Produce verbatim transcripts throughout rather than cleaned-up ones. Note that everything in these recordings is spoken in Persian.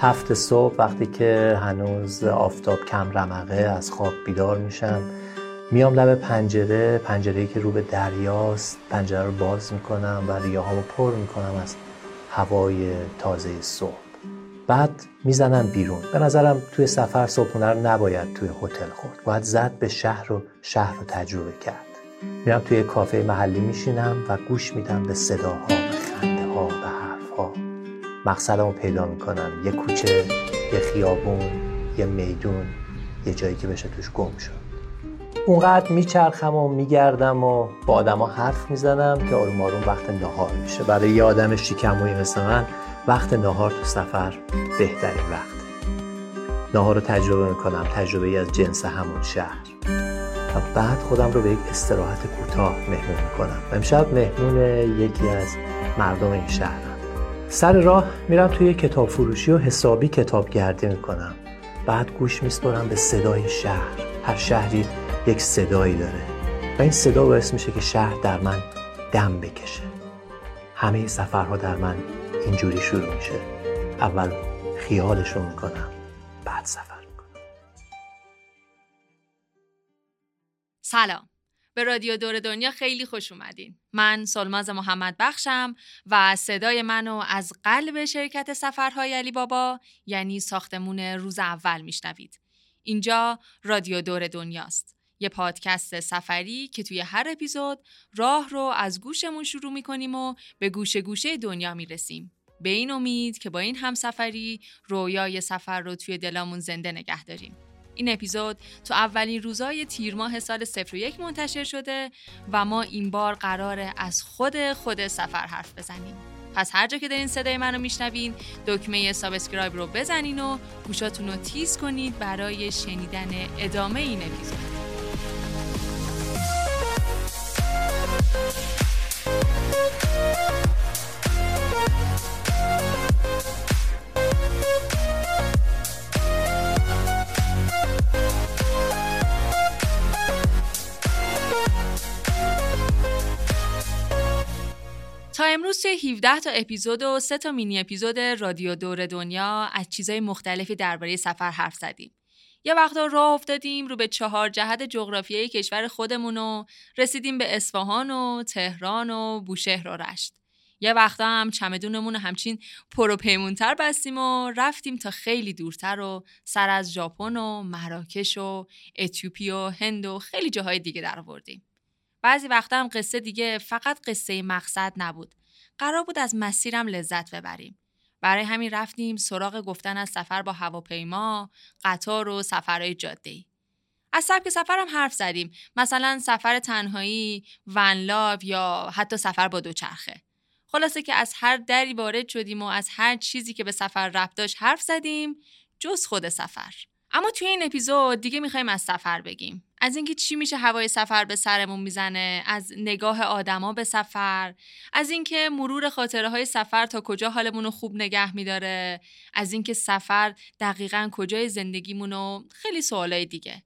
هفت صبح وقتی که هنوز آفتاب کم رمقه از خواب بیدار میشم، میام لب پنجره، پنجره‌ای که رو به دریاست، پنجره رو باز میکنم و ریه‌هامو پر میکنم از هوای تازه صبح. بعد میزنم بیرون. به نظرم توی سفر صبحونه رو نباید توی هتل خورد، باید زد به شهر و شهر رو تجربه کرد. میرم توی کافه محلی میشینم و گوش میدم به صداها، به خنده ها، به حرف ها. مقصدمو پیدا میکنم، یه کوچه، یه خیابون، یه میدون، یه جایی که بشه توش گم شد. اونقدر میچرخم و میگردم و با آدما حرف میزنم که آروم آروم وقت نهار میشه. برای یه آدم شیکمویی مثل من وقت نهار تو سفر بهترین وقته. نهار رو تجربه میکنم، تجربه ای از جنس همون شهر، و بعد خودم رو به یک استراحت کوتاه مهمون میکنم. امشب مهمون یکی از مردم این شهرم. سر راه میرم توی کتاب فروشی و حسابی کتاب گردی میکنم. بعد گوش میسپرم به صدای شهر. هر شهری یک صدایی داره و این صدا باعث میشه که شهر در من دم بکشه. همه سفرها در من اینجوری شروع میشه. اول خیالش رو میکنم، بعد سفر میکنم. سلام، به رادیو دور دنیا خیلی خوش اومدین. من سلماز محمدبخشم و صدای منو از قلب شرکت سفرهای علی بابا یعنی ساختمون روز اول میشنوید. اینجا رادیو دور دنیاست، یه پادکست سفری که توی هر اپیزود راه رو از گوشمون شروع می‌کنیم و به گوشه گوشه دنیا می‌رسیم، به این امید که با این همسفری رویای سفر رو توی دلمون زنده نگه داریم. این اپیزود تو اولین روزای تیر ماه سال صفر و یک منتشر شده و ما این بار قراره از خود خود سفر حرف بزنیم. پس هر جا که دارین صدای منو میشنوین، دکمه سابسکرایب رو بزنین و گوشاتون رو تیز کنید برای شنیدن ادامه این اپیزود. تا امروز توی هفده تا اپیزود و سه تا مینی اپیزود رادیو دور دنیا از چیزای مختلفی درباره سفر حرف زدیم. یه وقتا راه افتادیم رو به چهار جهت جغرافیایی کشور خودمون و رسیدیم به اصفهان و تهران و بوشهر و رشت. یه وقتا هم چمدونمون همچین پر و پیمونتر بستیم و رفتیم تا خیلی دورتر و سر از ژاپن و مراکش و اتیوپی و هند و خیلی جاهای دیگه درآوردیم. بعضی وقتا هم قصه دیگه فقط قصه مقصد نبود. قرار بود از مسیرم لذت ببریم. برای همین رفتیم سراغ گفتن از سفر با هواپیما، قطار و سفرهای جاده‌ای. از سبک سفرم حرف زدیم. مثلا سفر تنهایی، ونلاو یا حتی سفر با دوچرخه. خلاصه که از هر دری وارد شدیم و از هر چیزی که به سفر ربط داشت حرف زدیم، جز خود سفر. اما توی این اپیزود دیگه می‌خوایم از سفر بگیم. از اینکه چی میشه هوای سفر به سرمون میزنه، از نگاه آدما به سفر، از اینکه مرور خاطره‌های سفر تا کجا حالمون رو خوب نگه می‌داره، از اینکه سفر دقیقاً کجای زندگیمون و خیلی سوالای دیگه.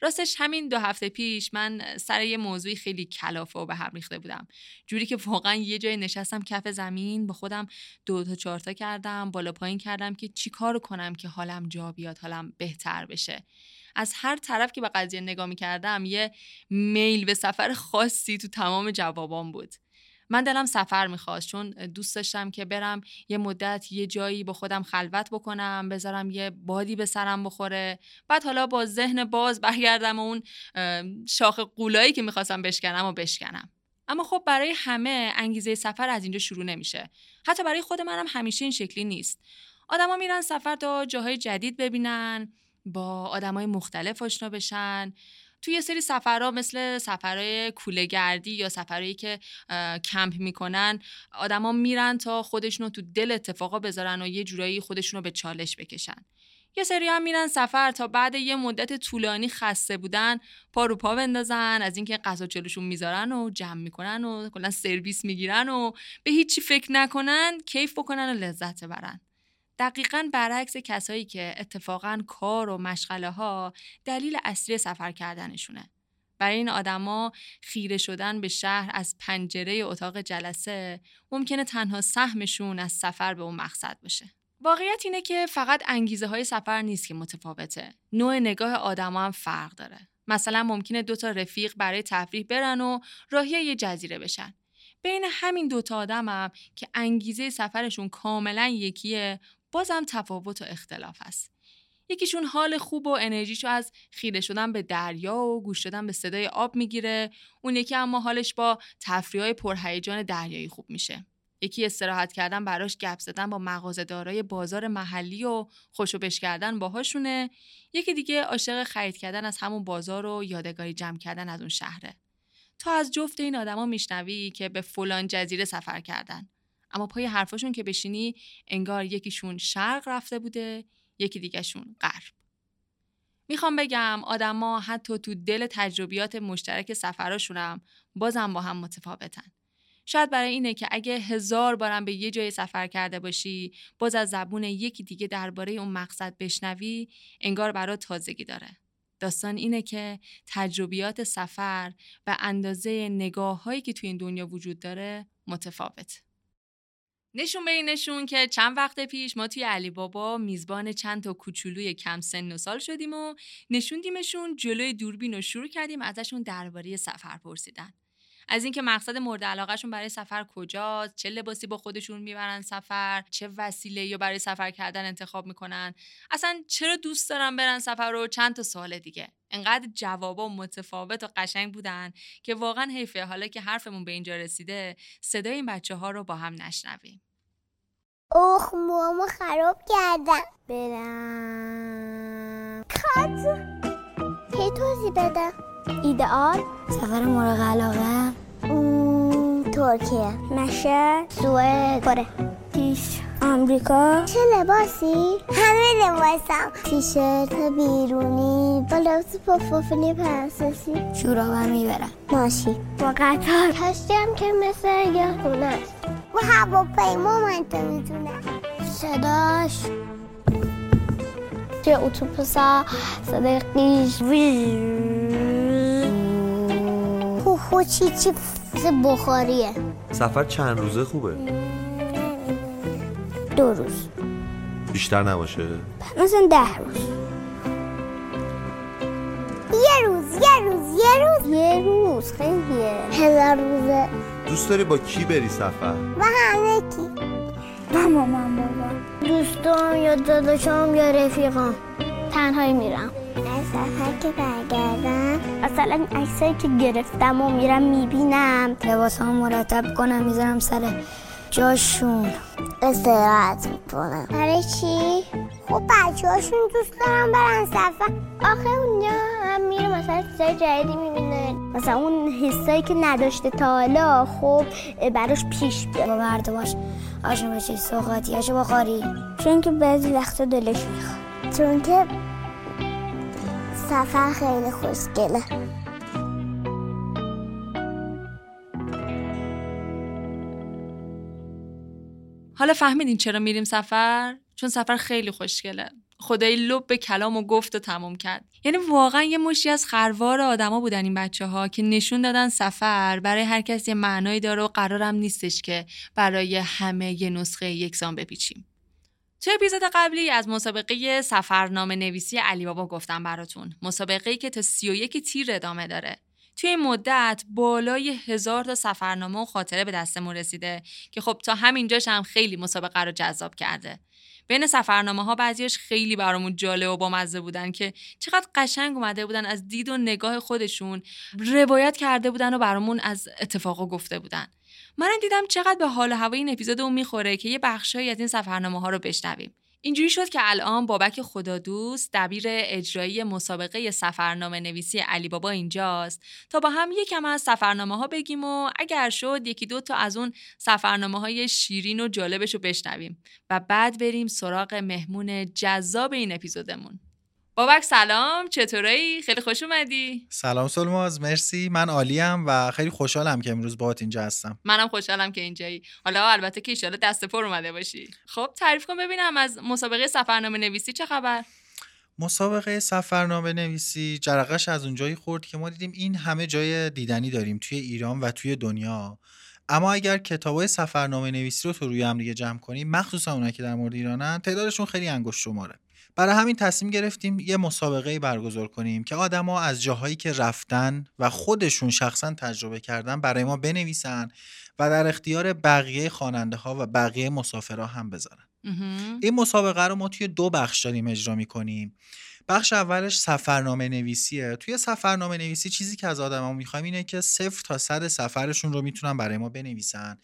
راستش همین دو هفته پیش من سر یه موضوعی خیلی کلافه و به هم ریخته بودم، جوری که واقعاً یه جای نشستم کف زمین، با خودم دو تا چهار تا کردم، بالا پایین کردم که چیکار کنم که حالم جا بیاد، حالم بهتر بشه. از هر طرف که به قضیه نگاه می‌کردم یه میل به سفر خاصی تو تمام جوابام بود. من دلم سفر می‌خواست، چون دوست داشتم که برم یه مدت یه جایی با خودم خلوت بکنم، بذارم یه بادی به سرم بخوره، بعد حالا با ذهن باز برگردم و اون شاخ قولایی که می‌خواستم بشکنم و بشکنم. اما خب برای همه انگیزه سفر از اینجا شروع نمیشه. حتی برای خود منم همیشه این شکلی نیست. آدما میرن سفر تا جاهای جدید ببینن، با آدمای مختلف آشنا بشن. توی یه سری سفرها مثل سفرهای کوله‌گردی یا سفرهایی که کمپ میکنن، آدما میرن تا خودشونو تو دل اتفاقا بذارن و یه جورایی خودشونو به چالش بکشن. یه سری هم میرن سفر تا بعد یه مدت طولانی خسته بودن پا رو پا بندازن، از اینکه غذا جلوشون میذارن و جمع میکنن و کلا سرویس میگیرن و به هیچی فکر نکنن، کیف بکنن و لذت ببرن. دقیقاً برعکس کسایی که اتفاقاً کار و مشغله ها دلیل اصلی سفر کردنشونه. برای این آدما خیره شدن به شهر از پنجره اتاق جلسه ممکنه تنها سهمشون از سفر به اون مقصد باشه. واقعیت اینه که فقط انگیزه های سفر نیست که متفاوته. نوع نگاه آدما هم فرق داره. مثلا ممکنه دوتا رفیق برای تفریح برن و راهی یه جزیره بشن. بین همین دوتا آدم هم که انگیزه سفرشون کاملا یکیه، بازم تفاوت و اختلاف هست. یکیشون حال خوب و انرژیشو از خیره شدن به دریا و گوش دادن به صدای آب میگیره، اون یکی اما حالش با تفریحای پرهیجان دریایی خوب میشه. یکی استراحت کردن براش گپ زدن با مغازه‌دارای بازار محلی و خوشوبش کردن باهاشونه، یکی دیگه عاشق خرید کردن از همون بازار و یادگاری جمع کردن از اون شهره. تا از جفت این آدما میشنوی که به فلان جزیره سفر کردن، اما پای حرفاشون که بشینی انگار یکیشون شرق رفته بوده، یکی دیگه‌شون غرب. میخوام بگم آدما حتی تو دل تجربیات مشترک سفراشونم بازم با هم متفاوتن. شاید برای اینه که اگه هزار بارم به یه جای سفر کرده باشی، باز از زبون یکی دیگه درباره اون مقصد بشنوی، انگار برات تازگی داره. داستان اینه که تجربیات سفر و اندازه نگاه‌هایی که تو این دنیا وجود داره متفاوت. نشون به این نشون که چند وقت پیش ما توی علی بابا میزبان چند تا کوچولوی کم سن و سال شدیم و نشوندیمشون جلوی دوربین و شروع کردیم ازشون درباره سفر پرسیدن. از اینکه مقصد مورد علاقهشون برای سفر کجاست، چه لباسی با خودشون میبرن سفر، چه وسیله‌ای رو برای سفر کردن انتخاب میکنن، اصلا چرا دوست دارن برن سفر و چند تا سوال دیگه. انقدر جوابا متفاوت و قشنگ بودن که واقعا حیفه حالا که حرفمون به اینجا رسیده صدای این بچه‌ها رو با هم نشنویم. اوه موامو خراب کردم. برم کات کی توضیح بده ایدئال سفر مورد علاقه ترکیه، مشهد، سوئد، کره، تیش آمریکا. چه لباسی؟ همه لباسم، تیشرت بیرونی، بلوز پفوفنی پرسسی، شورابم میبرم، ماشی با قطار، کشتیم که مثل یه خونه است و هواپیما منطقه میتونم صداش چه اتوبوسا صدای قیش خو چی چی بخاریه. سفر چند روزه خوبه؟ دو روز بیشتر نباشه؟ مثلا ده روز. یه روز یه روز یه روز یه روز خیلیه. هزار روزه. دوست داری با کی بری سفر؟ با همه کی؟ با مامان، بابا، دوستان یا داداشام یا رفیقام. تنهایی میرم. از سفر که برگردم اصلا عکسایی که گرفتم و میرم میبینم، لباسامو مرتب کنم میذارم سر جاشون، استراحت میکنم. برای چی؟ خب بچه‌هاشون دوست دارم برن سفر. آخه اونجا هم میره مثلا چیزای جدیدی میبینه، مثلا اون حسایی که نداشته تا حالا خب براش پیش بیاد. با مردماش آشنا بشی، سوغاتیاشو بخوری، چون که بعضی وقتا دلش میخواد. چون که سفر خیلی خوشگله. حالا فهمیدین چرا میریم سفر؟ چون سفر خیلی خوشگله. خدای لب به کلامو گفت و تمام کرد. یعنی واقعا یه مشتی از خروار آدما بودن این بچه‌ها که نشون دادن سفر برای هر کس یه معنایی داره و قرارم نیستش که برای همه یه نسخه یکسان بپیچیم. تو اپیزود قبلی از مسابقه سفرنامه نویسی علی بابا گفتم براتون. مسابقه‌ای که تا سی و یک تیر ادامه داره. توی این مدت بالای هزار تا سفرنامه و خاطره به دستمون رسیده که خب تا همینجاش هم خیلی مسابقه رو جذاب کرده. بین سفرنامه ها بعضیش خیلی برامون جالب و بامزه بودن که چقدر قشنگ اومده بودن از دید و نگاه خودشون روایت کرده بودن و برامون از اتفاقا گفته بودن. منم دیدم چقدر به حال و هوای این اپیزودمون میخوره که یه بخشایی از این سفرنامه ها رو بشنویم. اینجوری شد که الان بابک خدادوست، دبیر اجرایی مسابقه سفرنامه نویسی علی بابا اینجاست تا با هم یکم از سفرنامه ها بگیم و اگر شد یکی دو تا از اون سفرنامه های شیرین و جالبش رو بشنویم و بعد بریم سراغ مهمون جذاب این اپیزودمون. بابک سلام، چطوری؟ خیلی خوش اومدی. سلام سلماز، مرسی. من عالیم و خیلی خوشحالم که امروز باهات اینجا هستم. منم خوشحالم که اینجایی. حالا البته که ان شاءالله دست پر اومده باشی. خب تعریف کن ببینم از مسابقه سفرنامه نویسی چه خبر؟ مسابقه سفرنامه نویسی جرقه‌اش از اونجایی خورد که ما دیدیم این همه جای دیدنی داریم توی ایران و توی دنیا، اما اگر کتابای سفرنامه نویسی رو تو روی هم دیگه جمع کنیم، مخصوصا اونایی که در مورد ایرانن، تعدادشون خیلی انگشت شماره. برای همین تصمیم گرفتیم یه مسابقه برگزار کنیم که آدما از جاهایی که رفتن و خودشون شخصا تجربه کردن برای ما بنویسن و در اختیار بقیه خواننده ها و بقیه مسافرها هم بذارن. این مسابقه رو ما توی دو بخش داریم اجرا می‌کنیم. بخش اولش سفرنامه نویسیه. توی سفرنامه نویسی چیزی که از آدما می‌خوایم اینه که صفر تا صد سفرشون رو میتونن برای ما بنویسن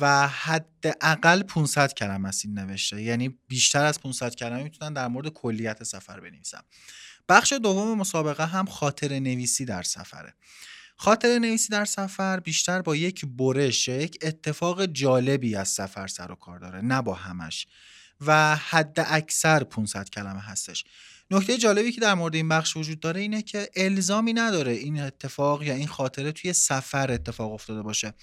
و حداقل پانصد کلمه از این نوشته، یعنی بیشتر از پانصد کلمه میتونن در مورد کلیت سفر بنویسن. بخش دوم مسابقه هم خاطره نویسی در سفره. خاطره نویسی در سفر بیشتر با یک برش، یک اتفاق جالبی از سفر سر و کار داره، نه با همش، و حد اکثر پانصد کلمه هستش. نکته جالبی که در مورد این بخش وجود داره اینه که الزامی نداره این اتفاق یا این خاطره توی سفر اتفاق افتاده باشه.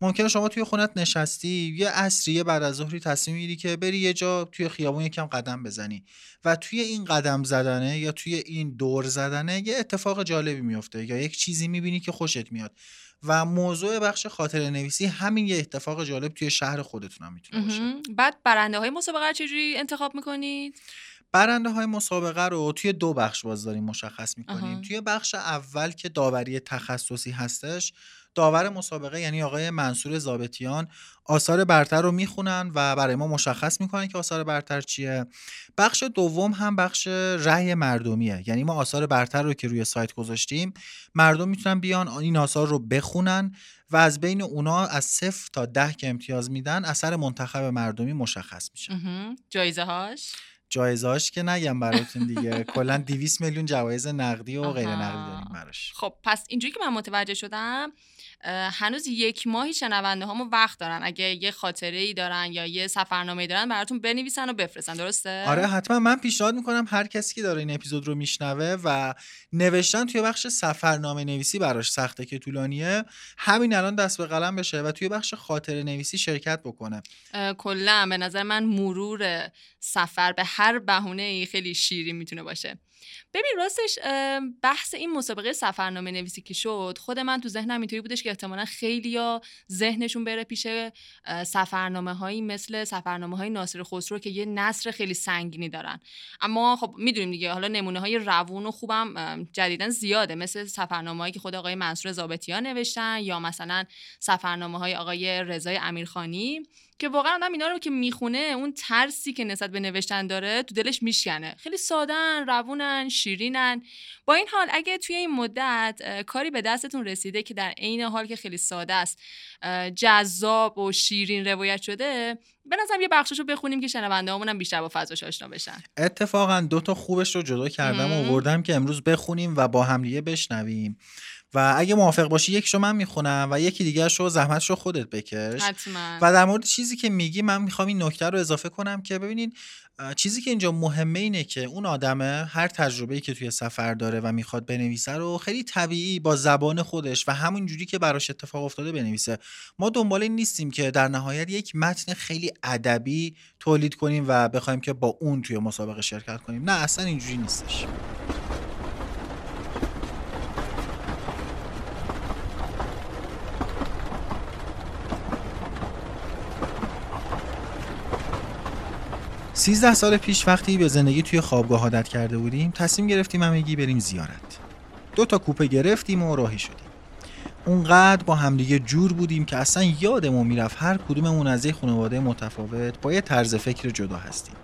ممکنه شما توی خونت نشستی، یه عصریه بعد از ظهری تصمیم می‌گیری که بری یه جا توی خیابون یکم قدم بزنی و توی این قدم زدنه یا توی این دور زدنه یه اتفاق جالبی میفته یا یک چیزی می‌بینی که خوشت میاد و موضوع بخش خاطره نویسی همین یه اتفاق جالب توی شهر خودتون هم میتونه باشه. بعد برنده‌های مسابقه رو چجوری انتخاب می‌کنید؟ برنده‌های مسابقه رو توی دو بخش باز داریم مشخص می‌کنیم. توی بخش اول که داوری تخصصی هستش، داور مسابقه یعنی آقای منصور ضابطیان آثار برتر رو میخونن و برای ما مشخص میکنن که آثار برتر چیه. بخش دوم هم بخش رأی مردمیه، یعنی ما آثار برتر رو که روی سایت گذاشتیم، مردم میتونن بیان این آثار رو بخونن و از بین اونا از صفر تا ده که امتیاز میدن اثر منتخب مردمی مشخص میشه. جایزه هاش؟ جایزه هاش که نگم براتون دیگه، کلا دویست میلیون جوایز نقدی و غیر نقدی داریم براش. خب پس اینجوری که من متوجه شدم هنوز یک ماهی شنونده هامو وقت دارن، اگه یه خاطره‌ای دارن یا یه سفرنامه‌ای دارن براتون بنویسن و بفرستن، درسته؟ آره حتما. من پیشنهاد میکنم هر کسی که داره این اپیزود رو میشنوه و نوشتن توی بخش سفرنامه نویسی براش سخته که طولانیه، همین الان دست به قلم بشه و توی بخش خاطره نویسی شرکت بکنه. کلا به نظر من مرور سفر به هر بهونه‌ای خیلی شیرین میتونه باشه. ببین راستش بحث این مسابقه سفرنامه نویسی که شد، خود من تو ذهنم اینطوری بودش که احتمالاً خیلیا ذهنشون بره پیش سفرنامه هایی مثل سفرنامه های ناصر خسرو که یه نثر خیلی سنگینی دارن، اما خب میدونیم دیگه حالا نمونه های روون و خوبم جدیداً زیاده، مثل سفرنامه هایی که خود آقای منصور ضابطیان نوشتن یا مثلا سفرنامه های آقای رضا امیرخانی که واقعا آدم اینا رو که میخونه اون ترسی که نسبت به نوشتن داره تو دلش میشکنه. خیلی سادن، روونن، شیرینن. با این حال اگه توی این مدت کاری به دستتون رسیده که در عین حال که خیلی ساده است جذاب و شیرین روایت شده، به نظرم یه بخششو بخونیم که شنونده‌هامون هم بیشتر با فضاش آشنا بشن. اتفاقا دو تا خوبش رو جدا کردم و آوردم که امروز بخونیم و با هم دیگه بشنویم و اگه موافق باشی یکشو من میخونم و یکی دیگه‌شو زحمتشو خودت بکش. حتما. و در مورد چیزی که میگی من میخوام این نکته رو اضافه کنم که ببینین چیزی که اینجا مهمه اینه که اون آدمه هر تجربه‌ای که توی سفر داره و میخواد بنویسه رو خیلی طبیعی با زبان خودش و همون جوری که براش اتفاق افتاده بنویسه. ما دنبال این نیستیم که در نهایت یک متن خیلی ادبی تولید کنیم و بخوایم که با اون توی مسابقه شرکت کنیم. نه اصلا اینجوری نیستش. سیزده سال پیش وقتی به زندگی توی خوابگاه عادت کرده بودیم، تصمیم گرفتیم همگی بریم زیارت. دو تا کوپه گرفتیم و راهی شدیم. اونقدر با همدیگه جور بودیم که اصلا یادمون میرفت هر کدوممون از یه خانواده متفاوت با یه طرز فکر جدا هستیم.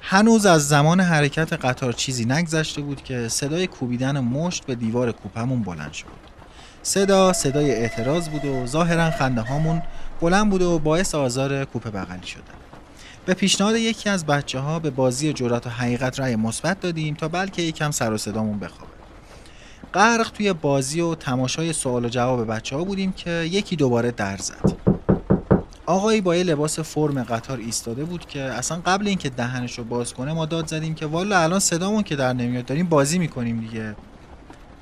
هنوز از زمان حرکت قطار چیزی نگذشته بود که صدای کوبیدن مشت به دیوار کوپمون بلند شد. صدا صدای اعتراض بود و ظاهراً خنده‌هامون بلند بود و باعث آزار کوپه بغلی شد. به پیشنهاد یکی از بچه‌ها به بازی جرأت و حقیقت رأی مثبت دادیم تا بلکه یکم سر و صدامون بخوابه. غرق توی بازی و تماشای سوال و جواب بچه‌ها بودیم که یکی دوباره در زد. آقایی با یه لباس فرم قطار ایستاده بود که اصلا قبل اینکه دهنشو باز کنه ما داد زدیم که والا الان صدامون که در نمیاد، داریم بازی می‌کنیم دیگه.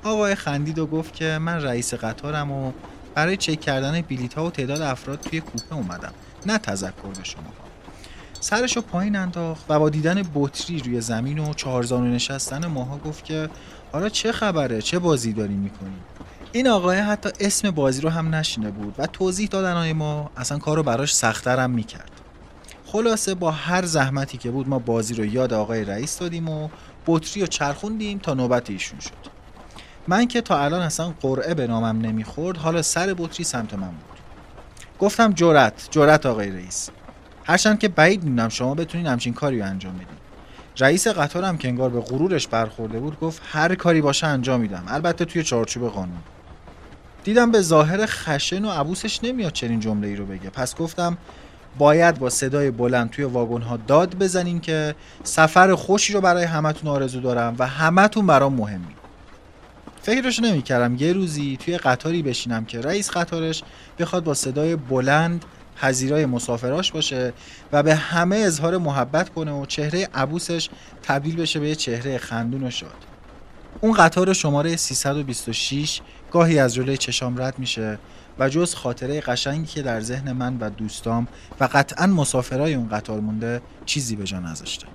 آقای خندید و گفت که من رئیس قطارم و برای چک کردن بلیط‌ها و تعداد افراد توی کوپه اومدم، نه تذکر به شما. سرشو پایین انداخت و با دیدن بطری روی زمین و چهارزانو نشستن ماها گفت که حالا چه خبره، چه بازی داریم میکنیم؟ این آقای حتی اسم بازی رو هم نشینه بود و توضیح دادنهای ما اصلا کار رو براش سخت‌تر هم میکرد. خلاصه با هر زحمتی که بود ما بازی رو یاد آقای رئیس دادیم و بطری رو چرخوندیم تا نوبت ایشون شد. من که تا الان اصلا قرعه به نامم نمیخورد، حالا سر بطری سمت من بود. گفتم جرأت جرأت آقای رئیس، هرچند که بعید میدونم شما بتونین همچین کاری رو انجام بدین. رئیس قطارم که انگار به غرورش برخورده بود گفت هر کاری باشه انجام میدم، البته توی چارچوب قانون. دیدم به ظاهر خشن و عبوسش نمیاد چنین جمله‌ای رو بگه، پس گفتم باید با صدای بلند توی واگن‌ها داد بزنین که سفر خوشی رو برای همتون آرزو دارم و همتون برام مهمی. فکرش نمی‌کردم یه روزی توی قطاری بشینم که رئیس قطارش بخواد با صدای بلند حزیرای مسافراش باشه و به همه اظهار محبت کنه و چهره عبوسش تبدیل بشه به یه چهره خندون و شاد. اون قطار شماره سیصد و بیست و شش گاهی از جلوی چشام رد میشه و جز خاطره قشنگی که در ذهن من و دوستام و قطعاً مسافرای اون قطار مونده چیزی به جا نذاشته.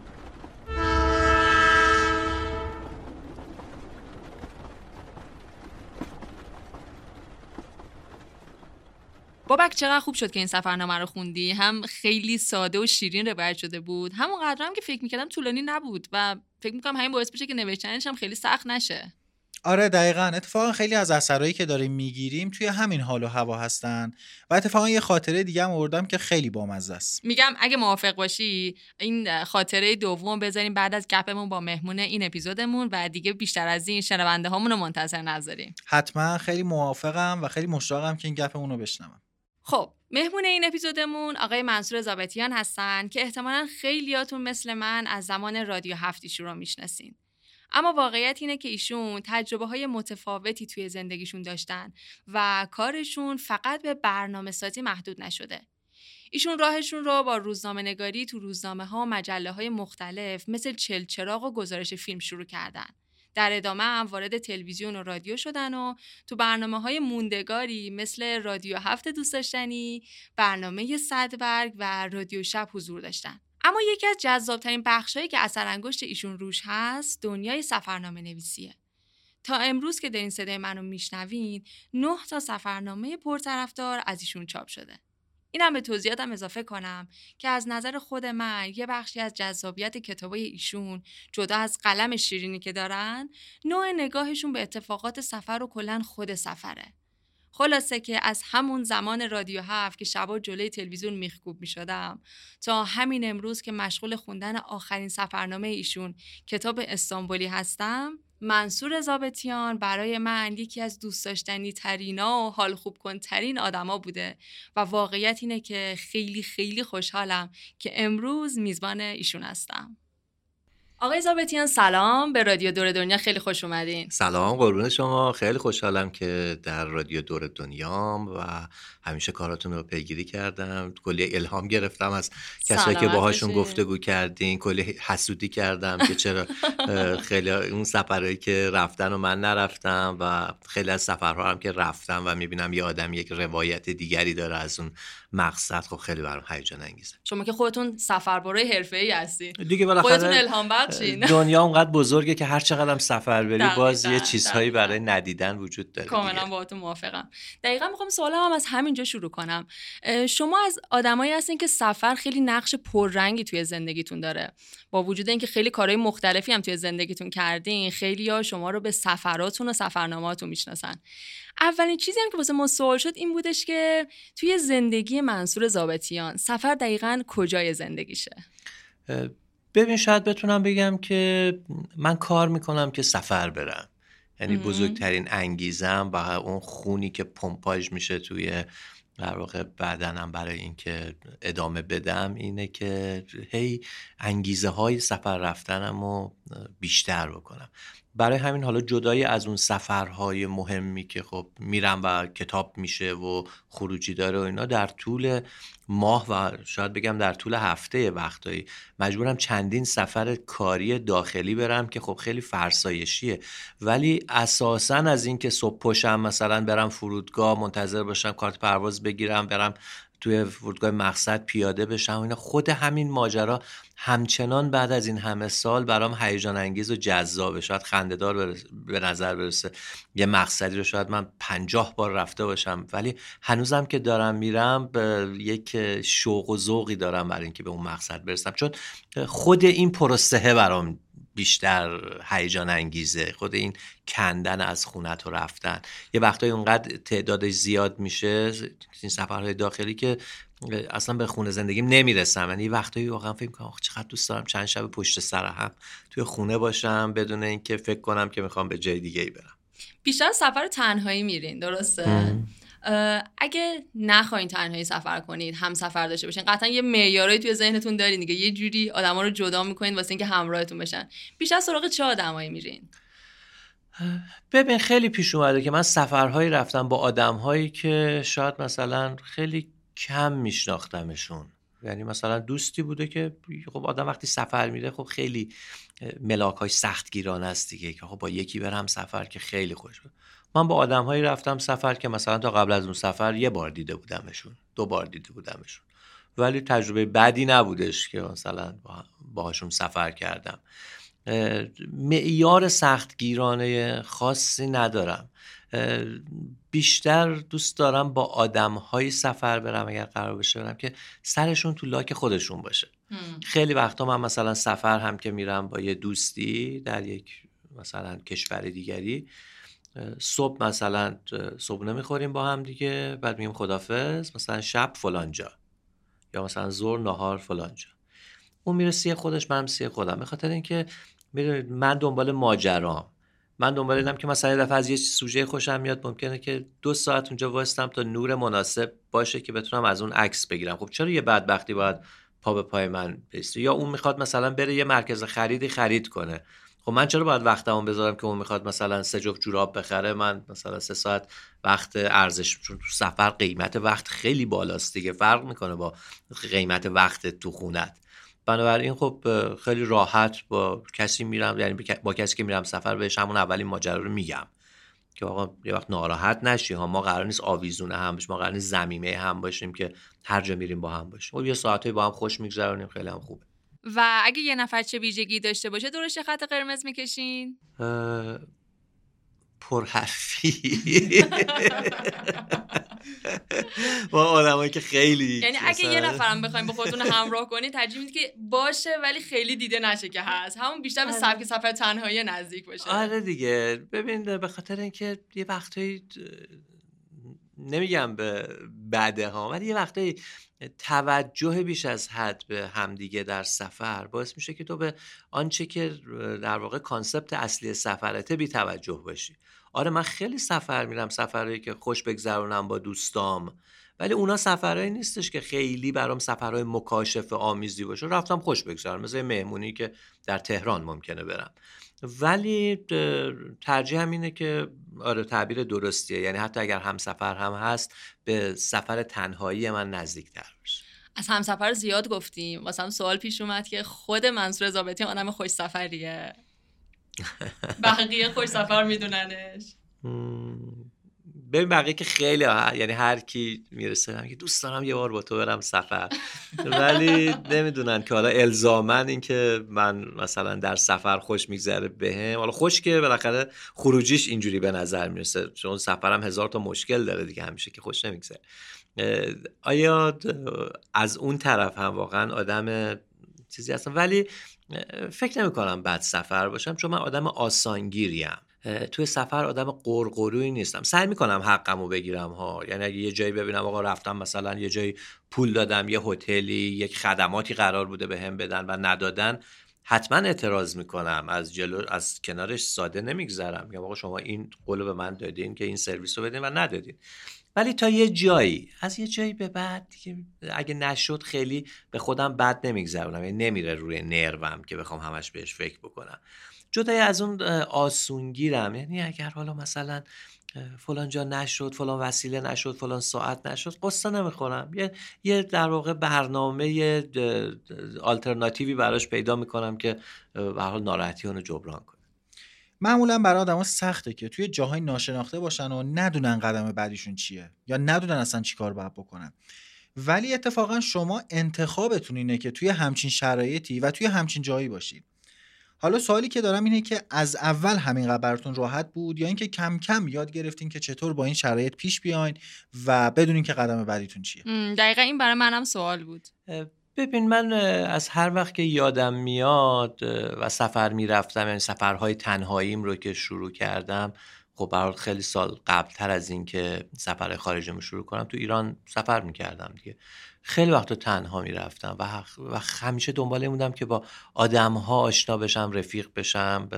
بابک چقدر خوب شد که این سفرنامه رو خوندی، هم خیلی ساده و شیرین روایت شده بود، همونقدر هم که فکر میکردم طولانی نبود و فکر میکنم همین باعث بشه که نوشتنش هم خیلی سخت نشه. آره دقیقاً، اتفاقا خیلی از اثرایی که داریم میگیریم توی همین حال و هوا هستن و اتفاقا یه خاطره دیگه هم آوردم که خیلی بامزه است. میگم اگه موافق باشی این خاطره دوم بذاریم بعد از گپمون با مهمون این اپیزودمون و دیگه بیشتر از این شنونده هامون رو منتظر نذاریم. حتما، خیلی موافقم و خیلی مشتاقم که این گپمون رو بشنوم. خب مهمون این اپیزودمون آقای منصور ضابطیان هستن که احتمالاً خیلیاتون مثل من از زمان رادیو هفت ایشون رو میشناسین. اما واقعیت اینه که ایشون تجربه‌های متفاوتی توی زندگیشون داشتن و کارشون فقط به برنامه‌سازی محدود نشده. ایشون راهشون رو با روزنامه‌نگاری تو روزنامه‌ها و مجله‌های مختلف مثل چلچراغ و گزارش فیلم شروع کردن. در ادامه هم وارد تلویزیون و رادیو شدن و تو برنامه‌های موندگاری مثل رادیو هفت دوست داشتنی، برنامه صدبرگ و رادیو شب حضور داشتن. اما یکی از جذابترین بخشایی که اثر انگشت ایشون روش هست دنیای سفرنامه نویسیه. تا امروز که دارین صدای منو میشنوین نه تا سفرنامه پرطرفدار از ایشون چاپ شده. اینم به توضیحاتم اضافه کنم که از نظر خود من یه بخشی از جذابیت کتابای ایشون جدا از قلم شیرینی که دارن نوع نگاهشون به اتفاقات سفر و کلن خود سفره. خلاصه که از همون زمان رادیو هفت که شبا جلوی تلویزیون میخکوب میشدم تا همین امروز که مشغول خوندن آخرین سفرنامه ایشون کتاب استانبولی هستم، منصور ضابطیان برای من یکی از دوست داشتنی ترینا و حال خوب کن ترین آدما بوده و واقعیت اینه که خیلی خیلی خوشحالم که امروز میزبان ایشون هستم. آقای ضابطیان سلام، به رادیو دور دنیا خیلی خوش اومدین. سلام، قربون شما، خیلی خوشحالم که در رادیو دور دنیام و همیشه کاراتون رو پیگیری کردم، کلی الهام گرفتم از کسایی که باهاشون گفتگو کردین، کلی حسودی کردم که چرا خیلی اون سفرهایی که رفتن و من نرفتم و خیلی از سفرها هم که رفتم و میبینم یه آدم یک روایت دیگری داره از اون مقصد، خب خیلی برام هیجان انگیزه. شما که خودتون سفربرای حرفه‌ای هستین دیگه، بالاخره خودتون الهام دنیا اونقدر بزرگه که هر چقدرم سفر بری باز یه چیزهایی برای ندیدن وجود داره. کاملا باهاتون موافقم. دقیقاً میخوام سوالم هم از همینجا شروع کنم. شما از آدمایی هستین که سفر خیلی نقش پررنگی توی زندگیتون داره. با وجود اینکه خیلی کارهای مختلفی هم توی زندگیتون کردین، خیلی‌ها شما رو به سفراتون و سفرنامه‌هاتون میشناسن. اولین چیزی هم که واسه ما سوال شد این بودش که توی زندگی منصور ضابطیان سفر دقیقاً کجای زندگیشه؟ ببین شاید بتونم بگم که من کار میکنم که سفر برم، یعنی بزرگترین انگیزم و اون خونی که پمپاژ میشه توی در واقع بدنم برای این که ادامه بدم اینه که هی انگیزه های سفر رفتنم رو بیشتر بکنم. برای همین حالا جدای از اون سفرهای مهمی که خب میرم و کتاب میشه و خروجی داره و اینا، در طول ماه و شاید بگم در طول هفته وقتایی مجبورم چندین سفر کاری داخلی برم که خب خیلی فرسایشیه، ولی اساساً از این که صبح پشم مثلا برم فرودگاه منتظر باشم کارت پرواز بگیرم برم توی فرودگاه مقصد پیاده بشم و اینا. خود همین ماجرا همچنان بعد از این همه سال برام هیجان انگیز و جذابه. شاید خنده‌دار برس... به نظر برسه، یه مقصدی رو شاید من پنجاه بار رفته باشم، ولی هنوزم که دارم میرم به یک شوق و ذوقی دارم برای اینکه به اون مقصد برسم، چون خود این پروسه برام بیشتر هیجان انگیزه. خود این کندن از خونت و رفتن، یه وقتایی اونقدر تعدادش زیاد میشه این سفرهای داخلی که اصلا به خونه زندگیم نمیرسم. یعنی وقتایی واقعا فکر میکنم آخ چقدر دوست دارم چند شب پشت سر هم توی خونه باشم بدون اینکه فکر کنم که میخوام به جای دیگه ای برم. بیشتر سفر تنهایی میرین، درسته؟ ام. اگه نخواین تنهایی سفر کنید، هم سفر داشته باشین، قطعا یه معیارایی توی ذهنتون دارین دیگه، یه جوری آدما رو جدا میکنین واسه اینکه همراهتون بشن. بیشتر سراغ چه آدمایی میرین؟ ببین خیلی پیش اومده که من سفرهایی رفتم با آدمهایی که شاید مثلا خیلی کم میشناختمشون. یعنی مثلا دوستی بوده که خب آدم وقتی سفر میره خب خیلی ملاک‌های سختگیرانه است دیگه، که خب با یکی برم سفر که خیلی خوش بود. من با آدم‌هایی رفتم سفر که مثلا تا قبل از اون سفر یه بار دیده بودمشون، دو بار دیده بودمشون، ولی تجربه بدی نبودش که مثلا باهاشون سفر کردم. معیار سختگیرانه خاصی ندارم، بیشتر دوست دارم با آدم‌های سفر برم اگر قرار بشه برم که سرشون تو لاک خودشون باشه. خیلی وقتا من مثلا سفر هم که میرم با یه دوستی در یک مثلا کشور دیگری، صبح مثلا صبحونه میخوریم با هم دیگه، بعد میگیم خدافظ مثلا شب فلانجا، یا مثلا ظهر نهار فلانجا، اون میره سیه خودش منم سیه خودم. به خاطر اینکه میدونید من دنبال ماجرام، من دنبال اینم که مثلا یه دفعه از یه سوژه خوشم میاد، ممکنه که دو ساعت اونجا وایستم تا نور مناسب باشه که بتونم از اون عکس بگیرم. خب چرا یه بدبختی باید پا به پای من بیسته؟ یا اون میخواد مثلا بره یه مرکز خریدی خرید کنه، خب من چرا باید وقتمو بذارم که اون میخواد مثلا سه جفت جوراب بخره، من مثلا سه ساعت وقت ارزش، چون تو سفر قیمت وقت خیلی بالاست دیگه، فرق میکنه با قیمت وقت تو خونت. بنابراین خب خیلی راحت با کسی میرم، یعنی با کسی که میرم سفر بهش همون اولین ماجرا رو میگم که آقا یه وقت ناراحت نشی ها، ما قرار نیست آویزونه هم باشیم، ما قرار نیست زمیمه هم باشیم که هر جا میریم با هم باشیم. خب یه ساعتی با هم خوش میگذرونیم، خیلی هم خوبه. و اگه یه نفر چه ویژگی داشته باشه دورش خط قرمز میکشین؟ پرحرفی با آدمایی که خیلی، یعنی اگه یه نفرم بخوایم با خودتون همراه کنی ترجیح میدید که باشه ولی خیلی دیده نشه که هست، همون بیشتر به سبک سفر تنهایی نزدیک باشه. آره دیگه، ببین به خاطر اینکه یه وقتایی نمیگم به بده ها، ولی یه وقتایی توجه بیش از حد به همدیگه در سفر باعث میشه که تو به آنچه که در واقع کانسپت اصلی سفرته بی توجه باشی. آره من خیلی سفر میرم، سفرهایی که خوش بگذرونم با دوستام، ولی اونا سفرهایی نیستش که خیلی برام سفرهای مکاشفه آمیزی باشه، رفتم خوش بگذرونم، مثل مهمونی که در تهران ممکنه برم. ولی ترجیحم اینه که آره تعبیر درستیه، یعنی حتی اگر همسفر هم هست به سفر تنهایی من نزدیک‌تر بشه. از همسفر زیاد گفتیم، واسم سوال پیش اومد که خود منصور ضابطیان آدم خوش سفریه؟ بقیه خوش سفر میدوننش؟ ببین بقیه که خیلی ها. یعنی هر کی میرسه که دوست دارم یه بار با تو برم سفر، ولی نمیدونن که حالا الزامن این که من مثلا در سفر خوش میگذره بهم، حالا خوش که بالاخره خروجیش اینجوری به نظر میرسه، چون سفرم هزار تا مشکل داره دیگه، همیشه که خوش نمیگذره. آیا از اون طرف هم واقعا آدم چیزی هستم، ولی فکر نمی کنم بد سفر باشم، چون من آدم آسانگیریم، توی سفر آدم قرقرویی نیستم، سعی میکنم حقمو بگیرم ها. یعنی اگه یه جایی ببینم آقا رفتم مثلا یه جایی پول دادم، یه هتلی یک خدماتی قرار بوده بهم بدن و ندادن، حتما اعتراض میکنم، از جلو از کنارش ساده نمیگذرم، میگم آقا شما این قول به من دادین که این سرویس رو بدین و ندادین. ولی تا یه جایی، از یه جایی به بعد دیگه اگه نشد خیلی به خودم بد نمیگذرونم، یعنی نمیره روی نروم که بخوام همش بهش فکر بکنم. جدای از اون آسونگیرم، یعنی اگر حالا مثلا فلان جا نشد، فلان وسیله نشد، فلان ساعت نشد، قصه نمیخورم، یه یه در واقع برنامه آلترناتیوی براش پیدا میکنم که به هر حال ناراحتی اون رو جبران کنه. معمولا برای آدما سخته که توی جاهای ناشناخته باشن و ندونن قدم بعدیشون چیه یا ندونن اصلا چیکار باید بکنن. ولی اتفاقا شما انتخابتون اینه که توی همچین شرایطی و توی همچین جایی باشید. حالا سوالی که دارم اینه که از اول همینقدر براتون راحت بود یا اینکه کم کم یاد گرفتین که چطور با این شرایط پیش بیاین و بدونین که قدم بعدیتون چیه؟ دقیقاً این برای منم سوال بود. ببین من از هر وقت که یادم میاد و سفر میرفتم، یعنی سفرهای تنهاییم رو که شروع کردم، خب برای خیلی سال قبلتر از این که سفر خارجم شروع کنم تو ایران سفر میکردم دیگه، خیلی وقت تنها میرفتم و, و همیشه دنباله بودم که با آدمها آشنا بشم، رفیق بشم،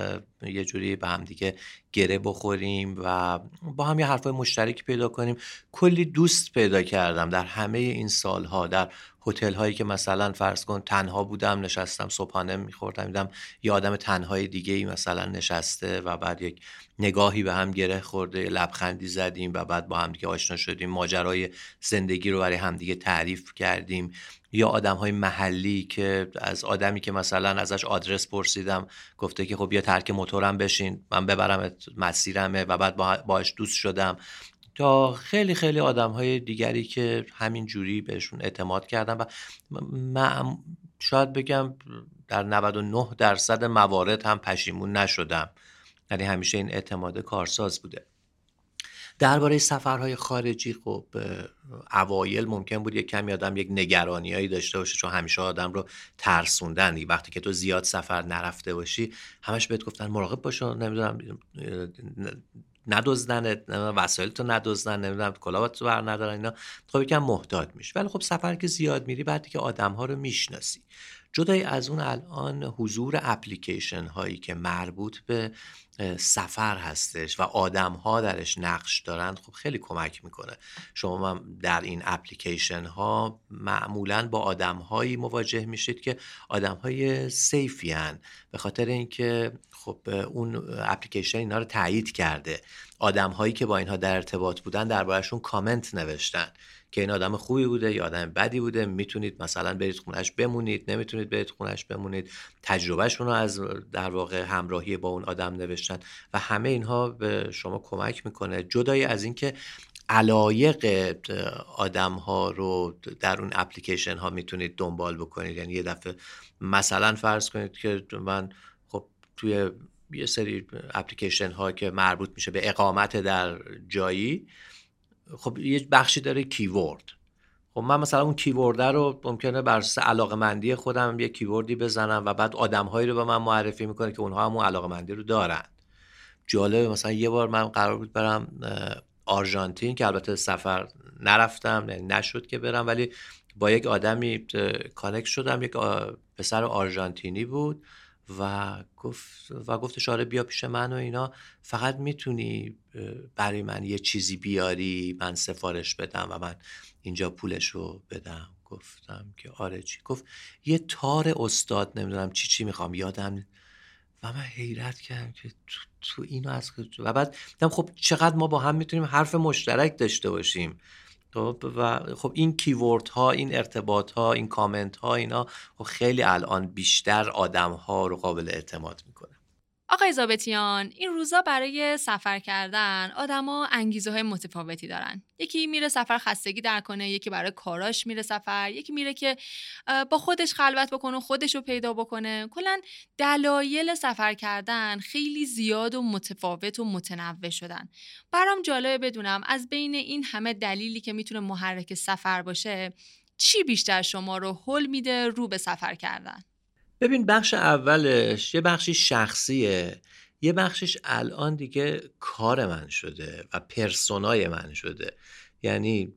یه جوری به هم دیگه گره بخوریم و با هم یه حرفای مشترک پیدا کنیم. کلی دوست پیدا کردم در همه این سالها، در هتل هایی که مثلا فرض کن تنها بودم، نشستم صبحانه میخوردم، دیدم یه آدم تنهای دیگه ای مثلا نشسته و بعد یک نگاهی به هم گره خورده، لبخندی زدیم و بعد با هم دیگه آشنا شدیم، ماجرای زندگی رو برای هم دیگه تعریف کردیم. یا آدم‌های محلی که از آدمی که مثلا ازش آدرس پرسیدم گفته که خب بیا ترک موتورم بشین من ببرمت مسیرمه و بعد باهاش دوست شدم، تا خیلی خیلی آدم‌های دیگری که همین جوری بهشون اعتماد کردم و من شاید بگم در نود و نه درصد موارد هم پشیمون نشدم، یعنی همیشه این اعتماد کارساز بوده. درباره سفرهای خارجی خب اوایل ممکن بود یک کمی آدم یک نگرانیایی داشته باشه، چون همیشه آدم رو ترسوندن دیگه، وقتی که تو زیاد سفر نرفته باشی همش بهت گفتن مراقب باش، نمیدونم ندزدنت، وسایلتو ندزدن، نمیدونم کلاهاتو بر ندارن اینا، خب یکم محتاط میشی. ولی خب سفر که زیاد میری بعد که آدم‌ها رو میشناسی. جدای از اون الان حضور اپلیکیشن هایی که مربوط به سفر هستش و آدم ها درش نقش دارن خب خیلی کمک میکنه. شما در این اپلیکیشن ها معمولاً با آدم هایی مواجه میشید که آدم های سیفی هن، به خاطر اینکه خب اون اپلیکیشن اینا رو تایید کرده، آدم هایی که با اینها در ارتباط بودن دربارشون کامنت نوشتن که این آدم خوبی بوده یا آدم بدی بوده، میتونید مثلا برید خونه‌اش بمونید، نمیتونید برید خونه‌اش بمونید، تجربهشون رو از در واقع همراهی با اون آدم نوشتن و همه اینها به شما کمک میکنه. جدای از این که علایق آدم ها رو در اون اپلیکیشن ها میتونید دنبال بکنید، یعنی یه دفعه مثلا فرض کنید که من خب توی یه سری اپلیکیشن ها که مربوط میشه به اقامت در جایی خب یه بخشی داره کیورد، خب من مثلا اون کیورد رو ممکنه بر اساس علاقه‌مندی خودم یه کیوردی بزنم و بعد آدم‌هایی رو به من معرفی میکنه که اونها همون علاقه‌مندی رو دارن. جالبه مثلا یه بار من قرار بود برم آرژانتین که البته سفر نرفتم، نشد که برم، ولی با یک آدمی کانکت شدم، یک پسر آرژانتینی بود و گفت و گفتش آره بیا پیش من و اینا، فقط میتونی برای من یه چیزی بیاری من سفارش بدم و من اینجا پولش رو بدم؟ گفتم که آره چی؟ گفت یه تار استاد نمیدونم چی چی میخوام یادم، و من حیرت کردم که تو, تو اینو از و بعد دیدم خب چقدر ما با هم میتونیم حرف مشترک داشته باشیم. و خب این کیورد ها، این ارتباط ها، این کامنت ها، اینا خب خیلی الان بیشتر آدم ها رو قابل اعتماد میکنه. آقای ضابطیان، این روزا برای سفر کردن آدم ها انگیزه های متفاوتی دارن. یکی میره سفر خستگی در کنه، یکی برای کاراش میره سفر، یکی میره که با خودش خلوت بکنه، خودش رو پیدا بکنه. کلا دلایل سفر کردن خیلی زیاد و متفاوت و متنوع شدن. برام جالب بدونم از بین این همه دلیلی که میتونه محرک سفر باشه، چی بیشتر شما رو هل میده رو به سفر کردن؟ ببین بخش اولش یه بخشی شخصیه، یه بخشش الان دیگه کار من شده و پرسونای من شده، یعنی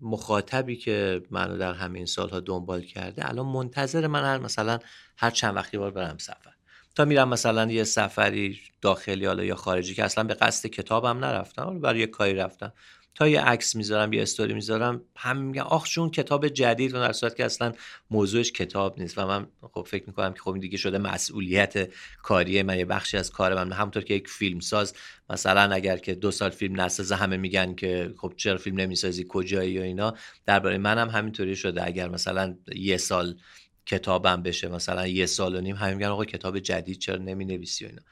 مخاطبی که منو در همین سالها دنبال کرده الان منتظر من هر مثلا هر چند وقتی بار برم سفر، تا میرم مثلا یه سفری داخلی حالا یا خارجی که اصلا به قصد کتابم نرفتم، برای یه کاری رفتم، تا یه عکس میذارم، یه استوری میذارم، هم میگن آخ چون کتاب جدید، و در صورت که اصلا موضوعش کتاب نیست. و من خب فکر میکنم که خب این دیگه شده مسئولیت کاریه من، یه بخشی از کارم. همونطور که یک فیلمساز مثلا اگر که دو سال فیلم نسازه همه میگن که خب چرا فیلم نمیسازی، کجایی و اینا، درباره منم هم همینطوری شده. اگر مثلا یه سال کتابم بشه، مثلا یه سال و نیم، همه میگن آقا کتاب جدید چرا نمینویسی و اینا.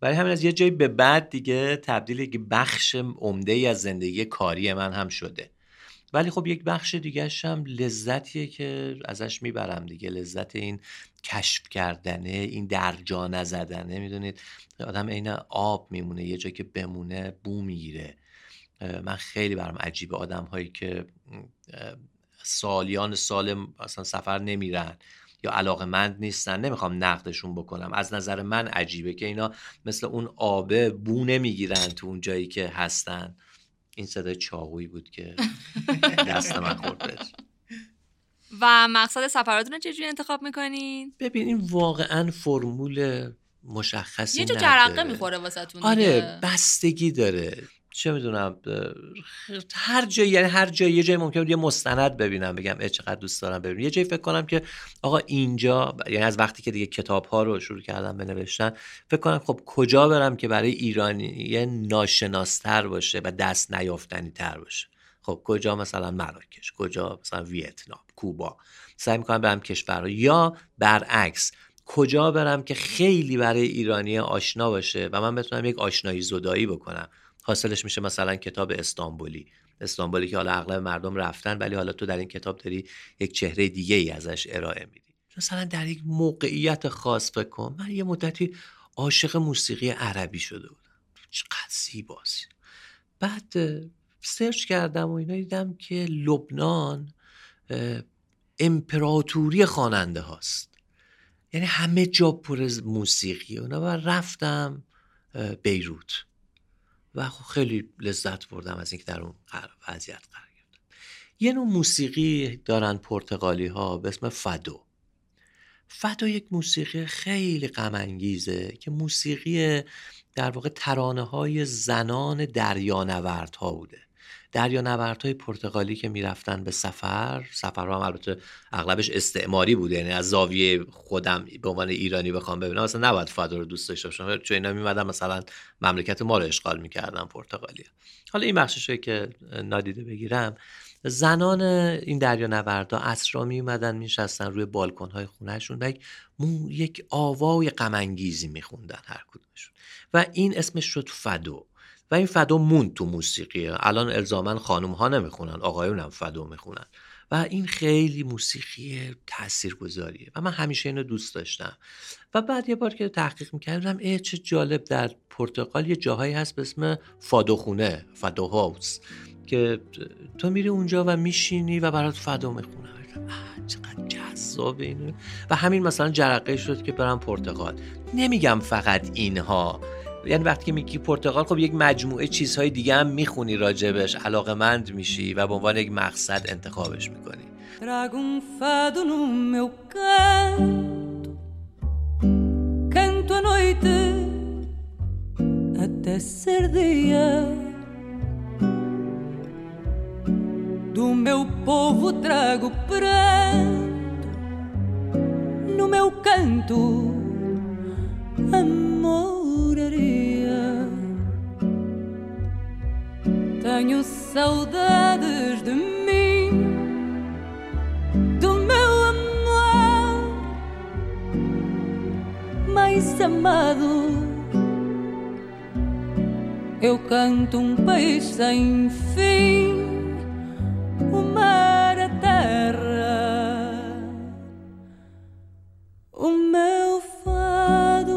برای همین از یه جایی به بعد دیگه تبدیل یک بخش عمده‌ای از زندگی کاری من هم شده ولی خب یک بخش دیگه‌ش هم لذتیه که ازش میبرم دیگه، لذت این کشف کردنه، این درجا نزدنه. میدونید آدم عین آب میمونه، یه جا که بمونه بو میگیره. من خیلی برام عجیبه آدم هایی که سالیان سال اصلا سفر نمیرن یا علاقه‌مند نیستن. نمیخوام نقدشون بکنم، از نظر من عجیبه که اینا مثل اون آبه بو نمیگیرن تو اون جایی که هستن. این صدای چاقویی بود که دست من خورد. و مقصد سفراتون رو چجوری انتخاب میکنین؟ ببین این واقعا فرمول مشخصی نداره، یه جو جرقه میخوره واسهتون. آره بستگی داره، چه میدونم، هر جایی، یعنی هر جایی یه جایی ممکنه یه مستند ببینم بگم اه چقدر دوست دارم ببینم، یه جایی فکر کنم که آقا اینجا، یعنی از وقتی که دیگه کتاب‌ها رو شروع کردم بنوشتن فکر کنم خب کجا برم که برای ایرانی ناشناستر باشه و دست نیافتنی تر باشه. خب کجا؟ مثلا مراکش، کجا مثلا ویتنام، کوبا. سعی می‌کنم برم کشورها، یا برعکس کجا برم که خیلی برای ایرانی آشنا باشه و من بتونم یک آشنایی زدایی بکنم. حاصلش میشه مثلا کتاب استانبولی، استانبولی که حالا اغلب مردم رفتن، ولی حالا تو در این کتاب داری یک چهره دیگه ای ازش ارائه میدی. مثلا در یک موقعیت خاص فکر کن، من یه مدتی عاشق موسیقی عربی شده بودم، چقدر زیباست. بعد سرچ کردم و اینا، دیدم که لبنان امپراتوری خواننده هاست، یعنی همه جا پر از موسیقی. اونا و رفتم بیروت و خیلی لذت بردم از اینکه در اون وضعیت قرار گرفتم. یه نوع موسیقی دارن پرتغالی ها به اسم فادو. فادو یک موسیقی خیلی غم انگیزه که موسیقی در واقع ترانه های زنان دریانورد ها بوده. دریانورد های پرتغالی که میرفتن به سفر، سفرها هم البته اغلبش استعماری بوده، یعنی از زاویه خودم به عنوان ایرانی بخوام ببینم اصلا نباید فادو رو دوست داشته باشم، چون اینا میمدن مثلا مملکت ما رو اشغال میکردن پرتغالی. حالا این بخششه که نادیده بگیرم، زنان این دریانوردا عصرا میومدن میشستن روی بالکن های خونهشون و یک آوای غم انگیزی میخوندن هر کدومشون و این اسمش شد فادو. و این فادو موند تو موسیقی. الان الزاماً خانم ها نمیخونن، آقایون هم فادو میخونن و این خیلی موسیقی تاثیرگذاریه و من همیشه اینو دوست داشتم. و بعد یه بار که تحقیق میکردم اه چه جالب، در پرتغال یه جاهایی هست به اسم فادو خونه، فادو هاوس، که تو میری اونجا و میشینی و برات فادو میخونه. آه چقدر جذاب اینو. و همین مثلا جرقه شد که برام پرتغال. نمیگم فقط اینها، یعنی وقتی که میگی پرتغال خب یک مجموعه چیزهای دیگه هم میخونی راجبش، علاقه‌مند میشی و به عنوان یک مقصد انتخابش میکنی. Tenho saudades de mim, do meu amor mais amado. Eu canto um país sem fim, o mar, a terra, o meu fado.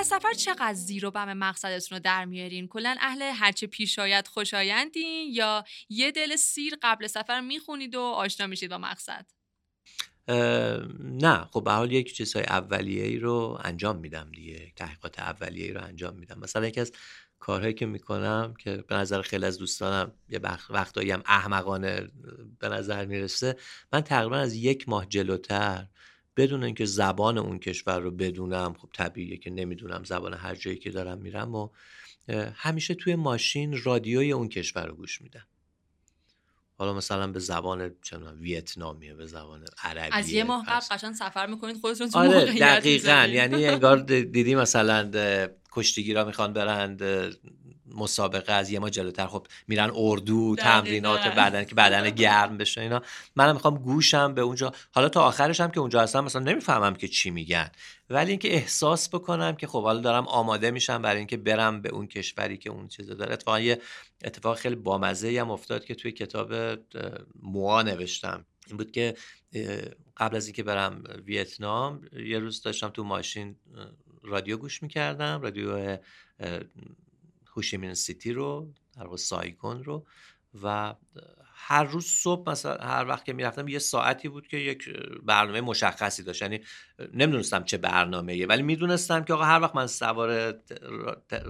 از سفر چقدر زیر و بم مقصدتون رو در میارین؟ کلن اهل هرچه پیش آید خوشایندین یا یه دل سیر قبل سفر میخونید و آشنا میشید با مقصد؟ نه خب به حال یک چیزهای اولیه‌ای رو انجام میدم دیگه، تحقیقات اولیه‌ای رو انجام میدم. مثلا یکی از کارهایی که میکنم که به نظر خیلی از دوستانم یه وقتایی هم احمقانه به نظر میرسه، من تقریبا از یک ماه جلوتر بدون اینکه زبان اون کشور رو بدونم، خب طبیعیه که نمیدونم زبان هر جایی که دارم میرم، و همیشه توی ماشین رادیوی اون کشور رو گوش میدم. حالا مثلا به زبان چه می‌دونم ویتنامیه، به زبان عربیه. از یه ماه قبل قشنگ سفر میکنید خودتون تو موقعیت. آره دقیقاً، یعنی انگار دیدی مثلا کشتیگیرا میخوان برند مسابقه از یه ما جلوتر خب میرن اردو، تمرینات بدن که بدن گرم بشه اینا. منم میخوام گوشم به اونجا، حالا تا آخرش هم که اونجا هستم مثلا نمیفهمم که چی میگن، ولی اینکه احساس بکنم که خب حالا دارم آماده میشم برای اینکه برم به اون کشوری که اون چیزا داره. اتفاقا یه اتفاق خیلی بامزه‌ای هم افتاد که توی کتاب موا نوشتم. این بود که قبل از اینکه برم ویتنام یه روز داشتم تو ماشین رادیو گوش میکردم، رادیو هوشیمین سیتی رو، در واقع سایگون رو، و هر روز صبح مثلا هر وقت که میرفتم یه ساعتی بود که یک برنامه مشخصی داشت، یعنی نمیدونستم چه برنامه‌ایه ولی میدونستم که آقا هر وقت من سوار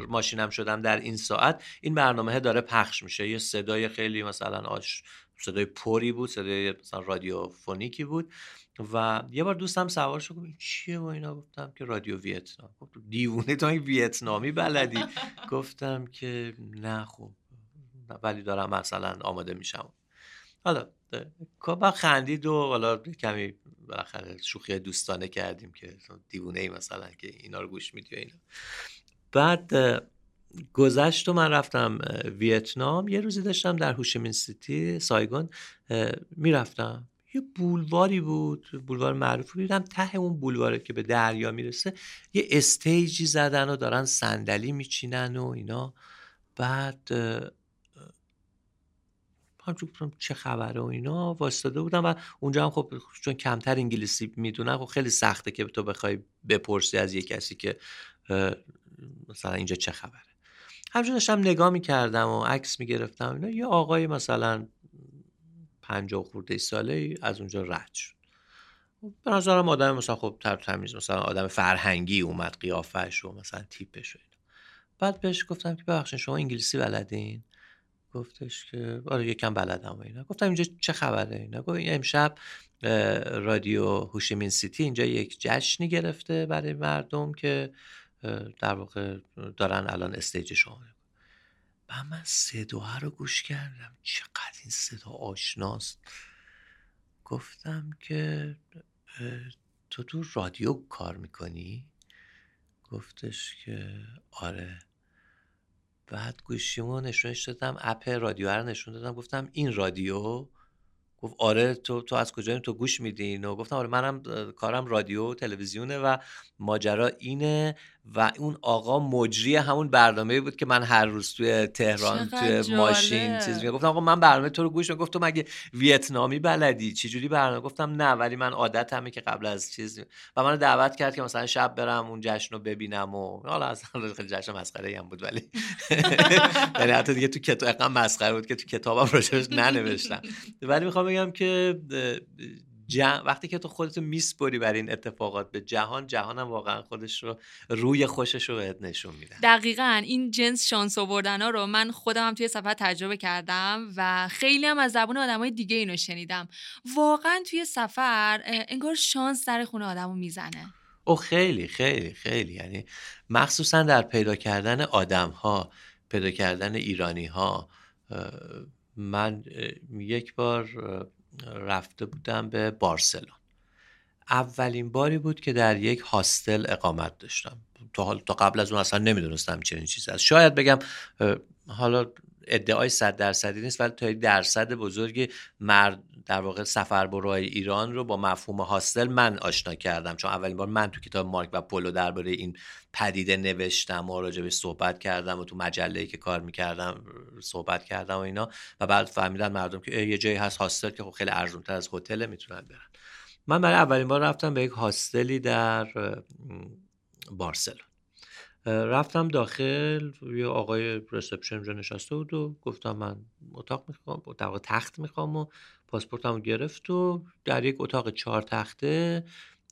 ماشینم شدم در این ساعت این برنامه داره پخش میشه. یه صدای خیلی مثلا آش صدای پری بود، صدای مثلا رادیوفونیکی بود. و یه بار دوستم سوار شد گفت چیه با اینا؟ گفتم که رادیو ویتنام. گفت دیوونه تا این ویتنامی بلدی؟ گفتم که نه خب ولی دارم مثلا آماده میشم. حالا کابا خندید و حالا کمی بالاخره شوخی دوستانه کردیم که دیوونه ای مثلا که اینا رو گوش میدی و اینا. بعد گذشت و من رفتم ویتنام. یه روزی داشتم در هوشیمین سیتی سایگون میرفتم، یه بولواری بود، بولوار معروف بود، دیدم ته اون بولواره که به دریا میرسه یه استیجی زدن و دارن صندلی میچینن و اینا. بعد همچون چه خبره و اینا واسطاده بودم و اونجا هم خب چون کمتر انگلیسی میدونن خب خیلی سخته که تو بخوای بپرسی از یه کسی که مثلا اینجا چه خبره. همچون داشتم نگاه میکردم و عکس میگرفتم اینا، یه آقای مثلا پنجاه خورده ساله از اونجا رد شد. به نظرم آدم مثلا خب تر تمیز مثلا آدم فرهنگی اومد، قیافش و مثلا تیپش و اینا. بعد بهش گفتم که ببخشید شما انگلیسی بلدین؟ گفتش که آره یکم بلدم و اینا. گفتم اینجا چه خبره اینا؟ گفت امشب رادیو هوشیمین سیتی اینجا یک جشنی گرفته برای مردم که در واقع دارن الان استیج شما. و من صداها رو گوش کردم، چقدر این صدا آشناست. گفتم که تو تو رادیو کار میکنی؟ گفتش که آره. بعد گوشیمو نشونش دادم، اپ رادیو رو نشون دادم، گفتم این رادیو؟ گفت آره. تو تو از کجایی؟ تو گوش میدین؟ و گفتم آره منم کارم رادیو تلویزیونه و ماجرا اینه. و اون آقا مجری همون برنامه‌ای بود که من هر روز توی تهران توی ماشین چیز میگفتم. آقا من برنامه تو رو گوش میدم. گفت تو مگه ویتنامی بلدی؟ چه جوری برنامه؟ گفتم نه ولی من عادتمه که قبل از چیز. و منو دعوت کرد که مثلا شب برم اون جشن رو ببینم و حالا اصلا خیلی جشن مسخره‌ای هم بود ولی یعنی حتی دیگه تو کتاب اصلا مسخره بود که تو کتابم راجعش ننوشتم. ولی میخوام بگم که جه... وقتی که تو خودت میسپاری برای این اتفاقات به جهان، جهانم واقعا خودش رو روی خوشش رو بهت نشون میده. دقیقاً این جنس شانس آوردنا رو من خودم هم توی سفر تجربه کردم و خیلی هم از زبون آدمای دیگه اینو شنیدم. واقعا توی سفر انگار شانس در خونه آدمو میزنه. او خیلی خیلی خیلی، یعنی مخصوصا در پیدا کردن آدم‌ها، پیدا کردن ایرانی‌ها. من یک بار رفته بودم به بارسلون، اولین باری بود که در یک هاستل اقامت داشتم. تا حالا تا قبل از اون اصلا نمیدونستم چنین چیزی هست. شاید بگم حالا ادعای صد درصدی نیست ولی تا یک درصد بزرگی مرد در واقع سفربروهای ایران رو با مفهوم هاستل من آشنا کردم، چون اولین بار من تو کتاب مارک و پولو درباره این پدیده نوشتم و راجع بهش صحبت کردم و تو مجله‌ای که کار می‌کردم صحبت کردم و اینا. و بعد فهمیدن مردم که یه جایی هست هاستل که خب خیلی ارزان‌تر از هتل میتونن برن. من برای اولین بار رفتم به یک هاستلی در بارسلون. رفتم داخل، یه آقای رسپشن اونجا نشسته بود و گفتم من اتاق میخوام، اتاق تخت میخوام و پاسپورتم رو گرفت و در یک اتاق چهار تخته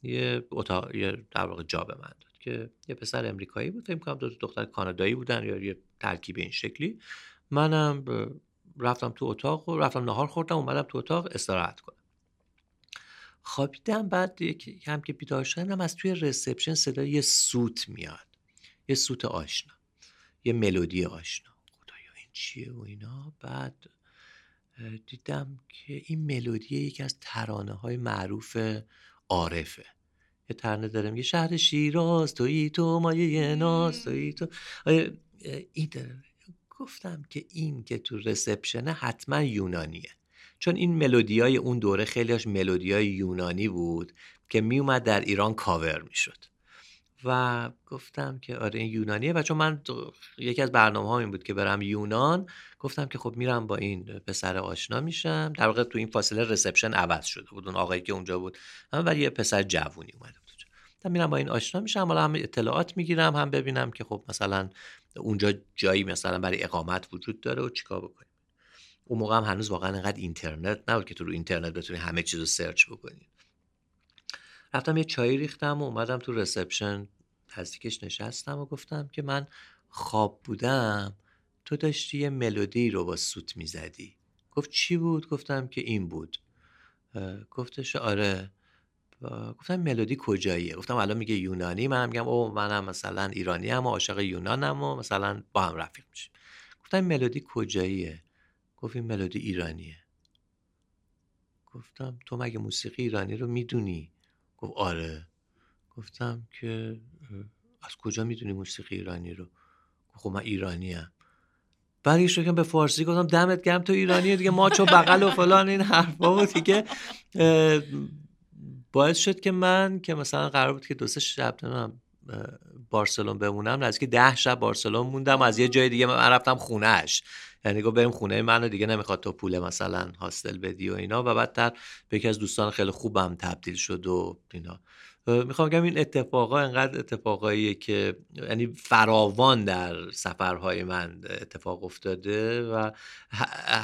یه اتاق یه در واقع جا به من داد که یه پسر امریکایی بود، فکر می‌کنم دو تا دختر کانادایی بودن یا یه ترکیب این شکلی. منم رفتم تو اتاق و رفتم نهار خوردم، اومدم تو اتاق استراحت کنم، خوابیدم. بعد یکم که بیدار شدم از توی رسپشن صدای یه سوت میاد، یه سوت آشنا، یه ملودی آشنا. خدایا این چیه و اینا. بعد دیدم که این ملودی یکی از ترانه های معروف عارفه. یه ترانه داره میگه شهر شیراز تویی تو مایه ناز تویی تو. این داره. گفتم که این که تو رسپشنه حتما یونانیه، چون این ملودیای اون دوره خیلیش ملودیای یونانی بود که می اومد در ایران کاور می شد. و گفتم که آره این یونانیه، و چون من یکی از برنامه ها این بود که برم یونان، گفتم که خب میرم با این پسر آشنا میشم. در واقع تو این فاصله ریسپشن عوض شده بود، اون آقایی که اونجا بود ولی یه پسر جوونی اومده بود. تا میرم با این آشنا میشم، حالا هم اطلاعات میگیرم، هم ببینم که خب مثلا اونجا جایی مثلا برای اقامت وجود داره و چیکار بکنیم. اون موقع هم هنوز واقعا انقدر اینترنت نبود که تو رو اینترنت بتونی همه چیزو سرچ بکنی. رفتم یه چای ریختم و اومدم تو رسپشن، نزدیکش نشستم و گفتم که من خواب بودم، تو داشتی یه ملودی رو با سوت میزدی. گفت چی بود؟ گفتم که این بود. گفتش آره. گفتم ملودی کجاییه؟ گفتم الان میگه یونانی، منم میگم اوه منم مثلا ایرانی ام و عاشق یونانم و مثلا با هم رفیق میشیم. گفتم ملودی کجاییه؟ گفت این ملودی ایرانیه. گفتم تو مگه موسیقی ایرانی رو میدونی؟ گفت آره. گفتم که از کجا میدونی موسیقی ایرانی رو؟ گفت خب من ایرانیم. برگشت کردم به فارسی گفتم دمت گرم تو ایرانی دیگه، ماچو بغل و فلان این حرفا بود دیگه. باعث شد که من که مثلا قرار بود که دو سه شب نمیدونم بارسلون بمونم، نزدیک ده شب بارسلون موندم. از یه جای دیگه من رفتم خونهش، یعنی گفت بریم خونه منو دیگه، نمیخواد تو پول مثلا هاستل بدی و اینا. و بعدتر به یکی از دوستان خیلی خوبم تبدیل شد و اینا. میخوام بگم این اتفاقا انقدر اتفاقاییه که یعنی فراوان در سفرهای من اتفاق افتاده و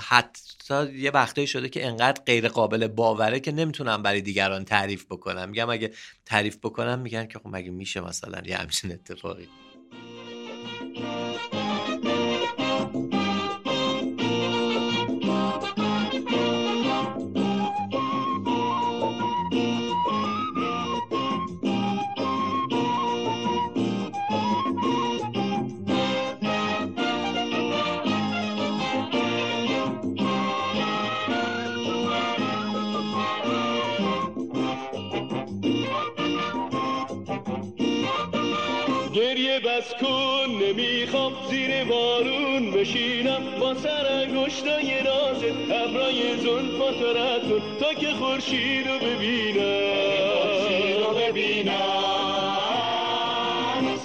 حتی یه وقتایی شده که انقدر غیر قابل باوره که نمیتونم برای دیگران تعریف بکنم. میگم اگه تعریف بکنم میگن که خب مگه میشه مثلا یه همچین اتفاقی. سرگشتای راز ابرای زلفات راتون تا که خورشید رو ببینم.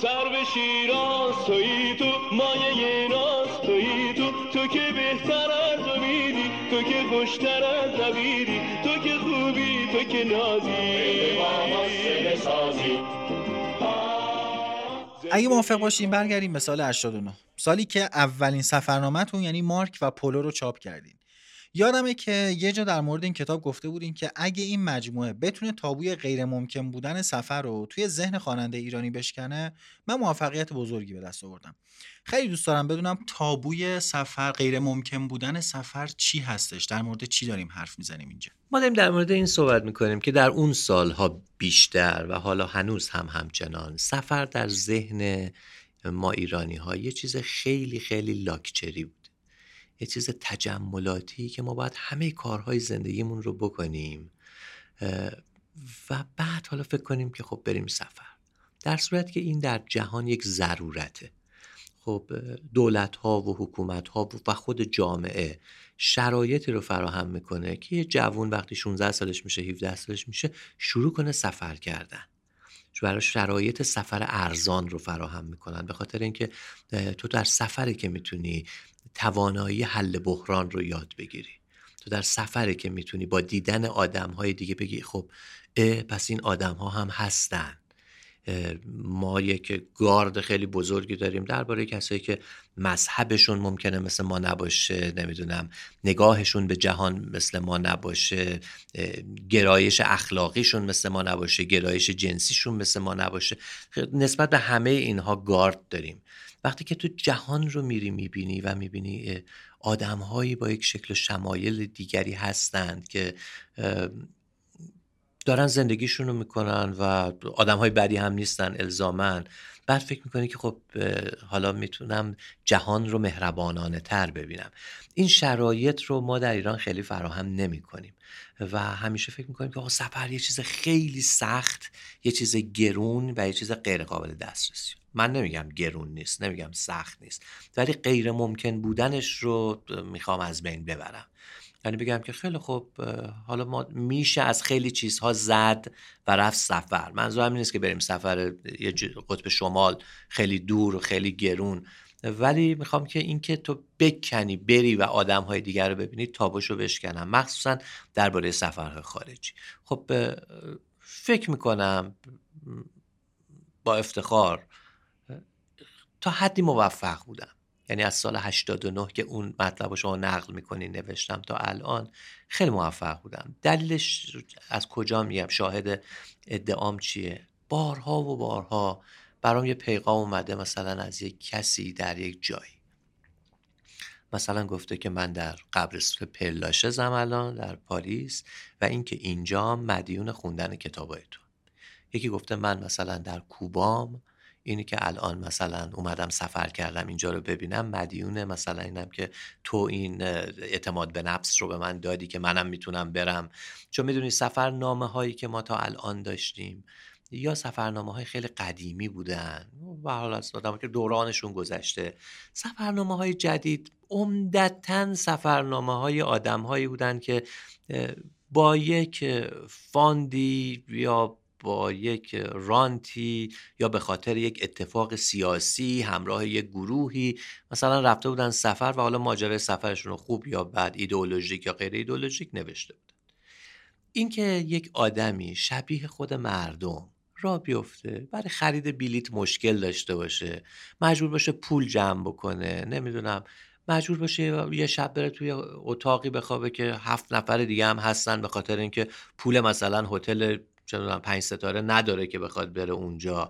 سر به شیراز تویی، تو مایه ناز تویی، تو تو که بهتر از امیدی، تو که خوشتر از نبیدی، تو که خوبی، تو که نازی. اگه موافق باشیم برگردیم به سال هشتاد و نه، سالی که اولین سفرنامه‌تون یعنی مارک و پولو رو چاپ کردین. یادمه که یه جا در مورد این کتاب گفته بودین که اگه این مجموعه بتونه تابوی غیر ممکن بودن سفر رو توی ذهن خواننده ایرانی بشکنه، من موفقیت بزرگی به دست آوردم. خیلی دوست دارم بدونم تابوی سفر، غیر ممکن بودن سفر چی هستش؟ در مورد چی داریم حرف میزنیم اینجا؟ ما داریم در مورد این صحبت میکنیم که در اون سالها بیشتر و حالا هنوز هم همچنان سفر در ذهن ما ایرانی‌ها یه چیز خیلی خیلی لاکچری بود. یه چیز تجملاتی که ما باید همه کارهای زندگیمون رو بکنیم و بعد حالا فکر کنیم که خب بریم سفر، در صورت که این در جهان یک ضرورته. خب دولت‌ها و حکومت‌ها و خود جامعه شرایطی رو فراهم میکنه که یه جوان وقتی شانزده سالش میشه، هفده سالش میشه، شروع کنه سفر کردن. برای شرایط سفر ارزان رو فراهم میکنن، به خاطر اینکه تو در سفری که میتونی توانایی حل بحران رو یاد بگیری، تو در سفری که میتونی با دیدن آدم‌های دیگه بگی خب پس این آدم‌ها هم هستن. ما یک گارد خیلی بزرگی داریم درباره کسایی که مذهبشون ممکنه مثل ما نباشه، نمیدونم نگاهشون به جهان مثل ما نباشه، گرایش اخلاقیشون مثل ما نباشه، گرایش جنسیشون مثل ما نباشه. نسبت به همه اینها گارد داریم. وقتی که تو جهان رو میری میبینی و میبینی آدم‌هایی با یک شکل و شمایل دیگری هستند که دارن زندگیشون رو میکنن و آدم‌های بدی هم نیستن الزاماً، بعد فکر میکنی که خب حالا میتونم جهان رو مهربانانه تر ببینم. این شرایط رو ما در ایران خیلی فراهم نمیکنیم و همیشه فکر میکنیم که آقا سفر یه چیز خیلی سخت، یه چیز گرون و یه چیز غیر قابل دسترسی. من نمیگم گرون نیست، نمیگم سخت نیست، ولی غیر ممکن بودنش رو میخوام از بین ببرم. یعنی بگم که خیلی خوب، حالا ما میشه از خیلی چیزها زد و رفت سفر. منظورم این نیست که بریم سفر یه قطب شمال خیلی دور و خیلی گرون، ولی میخوام که این که تو بکنی بری و آدمهای دیگر رو ببینی، تابوشو بشکنم، مخصوصا درباره سفرهای خارجی. خب فکر میکنم با افتخار تا حدی موفق بودم. یعنی از سال هشتاد و نه که اون مطلب رو شما نقل میکنی نوشتم تا الان خیلی موفق بودم. دلیلش از کجا میگم؟ شاهد ادعام چیه؟ بارها و بارها برام یه پیغام اومده، مثلا از یک کسی در یک جایی، مثلا گفته که من در قبرستون پلاشزم الان در پاریس و اینکه اینجا مدیون خوندن کتابای تو. یکی گفته من مثلا در کوبام، اینی که الان مثلا اومدم سفر کردم اینجا رو ببینم مدیون مثلا اینم که تو این اعتماد به نفس رو به من دادی که منم میتونم برم. چون میدونی سفرنامه هایی که ما تا الان داشتیم یا سفرنامه های خیلی قدیمی بودن و حالا از آدم که دورانشون گذشته، سفرنامه های جدید عمدتاً سفرنامه های آدم هایی بودن که با یک فاندی یا با یک رانتی یا به خاطر یک اتفاق سیاسی همراه یک گروهی مثلا رفته بودن سفر و حالا ماجرای سفرشون رو خوب یا بد، ایدئولوژیک یا غیر ایدئولوژیک نوشته بودن. این که یک آدمی شبیه خود مردم را بیفته، برای خرید بلیت مشکل داشته باشه، مجبور باشه پول جمع بکنه، نمیدونم مجبور باشه یه شب بره توی اتاقی بخوابه که هفت نفر دیگه هم هستن به خاطر اینکه پول مثلا هتل چون پنج ستاره نداره که بخواد بره اونجا.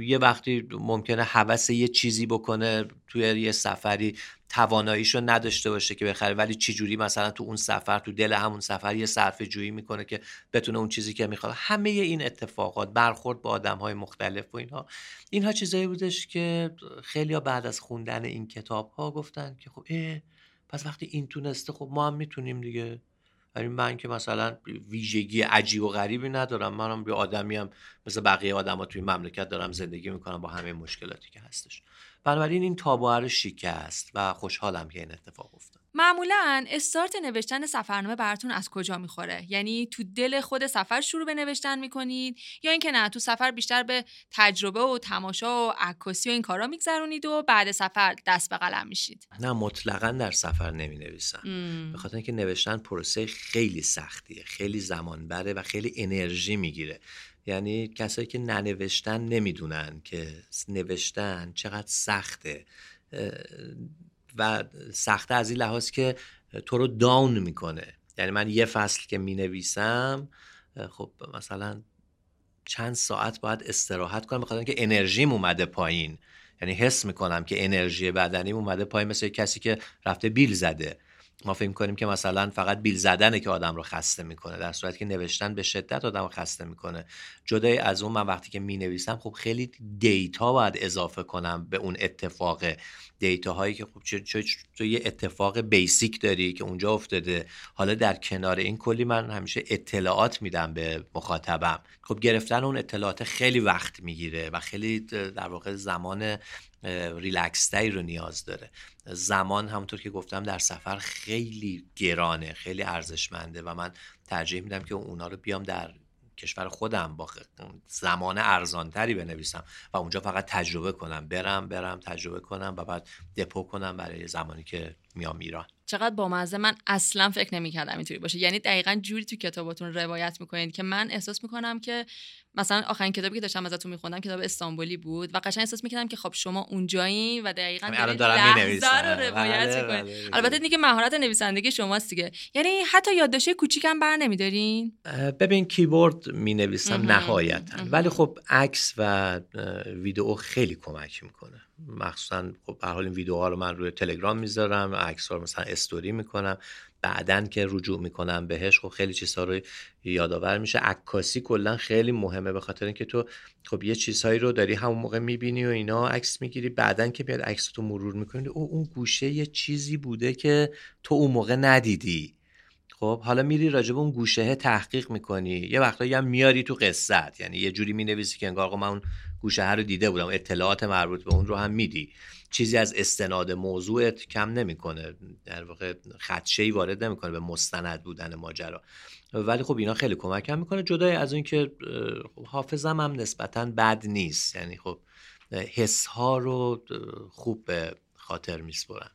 یه وقتی ممکنه هوس یه چیزی بکنه توی یه سفری، تواناییشو نداشته باشه که بخره، ولی چی جوری مثلا تو اون سفر، تو دل همون سفر یه صرفه جویی میکنه که بتونه اون چیزی که میخواد. همه این اتفاقات، برخورد با آدم‌های مختلف و اینها اینها چیزایی بودش که خیلی‌ها بعد از خوندن این کتاب‌ها گفتن که خب اه پس وقتی این تونسته خب ما هم میتونیم دیگه. یعنی من که مثلا ویژگی عجیب و غریبی ندارم، منم یه آدمیم مثل بقیه آدما توی مملکت، دارم زندگی میکنم با همه مشکلاتی که هستش. بنابراین این تابوها رو شکست و خوشحالم که این اتفاق افتاد. معمولا استارت نوشتن سفرنامه براتون از کجا میخوره؟ یعنی تو دل خود سفر شروع به نوشتن میکنید یا اینکه نه تو سفر بیشتر به تجربه و تماشا و عکاسی و این کارا میگذرونید و بعد سفر دست به قلم میشید؟ نه، مطلقاً در سفر نمینویسم، به خاطر اینکه نوشتن پروسه خیلی سختیه، خیلی زمان بره و خیلی انرژی میگیره. یعنی کسایی که ننوشتن نمیدونن که نوشتن چقدر سخته و سخته از این لحاظ که تو رو داون میکنه. یعنی من یه فصل که مینویسم خب مثلا چند ساعت باید استراحت کنم، بخاطر اینکه انرژیم اومده پایین. یعنی حس میکنم که انرژی بدنیم اومده پایین، مثل کسی که رفته بیل زده. ما فکر می‌کنیم که مثلا فقط بیل زدنه که آدم رو خسته می‌کنه، در صورتی که نوشتن به شدت آدم رو خسته می‌کنه. جدای از اون، من وقتی که می‌نویسم خب خیلی دیتا باید اضافه کنم به اون اتفاق، دیتاهایی که خب چه چه تو یه اتفاق بیسیک داری که اونجا افتاده، حالا در کنار این کلی من همیشه اطلاعات میدم به مخاطبم. خب گرفتن اون اطلاعات خیلی وقت می‌گیره و خیلی در واقع زمان ریلکس‌تری رو نیاز داره. زمان همونطور که گفتم در سفر خیلی گرانه، خیلی ارزشمنده و من ترجیح میدم که اونا رو بیام در کشور خودم با زمان ارزانتری بنویسم و اونجا فقط تجربه کنم، برم برم تجربه کنم و بعد دپو کنم برای زمانی که میام ایران. چقدر بامزه! من اصلا فکر نمی‌کردم اینطوری باشه. یعنی دقیقاً جوری تو کتاباتون روایت می‌کنید که من احساس می‌کنم که مثلا آخرین کتابی که داشتم ازتون می‌خوندم کتاب استانبولی بود و قشنگ احساس می‌کردم که خب شما اونجایین و دقیقاً دارین لحظه رو روایت می‌کنید. البته اینکه مهارت نویسندگی شماست دیگه. یعنی حتی یادداشت کوچیکم برنمی‌دارین؟ ببین کیبورد می‌نویسم نهایتاً، ولی خب عکس و ویدئو خیلی کمک می‌کنه. مخصوصاً خب به هر حال این ویدئوها رو من روی تلگرام می‌ذارم، عکس‌ها مثلا استوری میکنم، بعدن که رجوع میکنم بهش خب خیلی چیزها رو یادآور میشه. عکاسی کلا خیلی مهمه، به خاطر اینکه تو خب یه چیزهایی رو داری همون موقع میبینی و اینا عکس میگیری، بعدن که میاد عکس تو مرور میکنی، او اون گوشه یه چیزی بوده که تو اون موقع ندیدی. خب حالا میری راجب اون گوشه تحقیق میکنی، یه وقتایی هم میاری تو قصت، یعنی یه جوری مینویسی که انگار آقا من اون گوشه رو دیده بودم، اطلاعات مربوط به اون رو هم میدی، چیزی از استناد موضوعت کم نمیکنه، در واقع خدشه‌ای وارد نمیکنه به مستند بودن ماجرا. ولی خب اینا خیلی کمکم میکنه، جدای از این که حافظم هم نسبتاً بد نیست، یعنی خب حس ها رو خوب به خاطر میسپرم.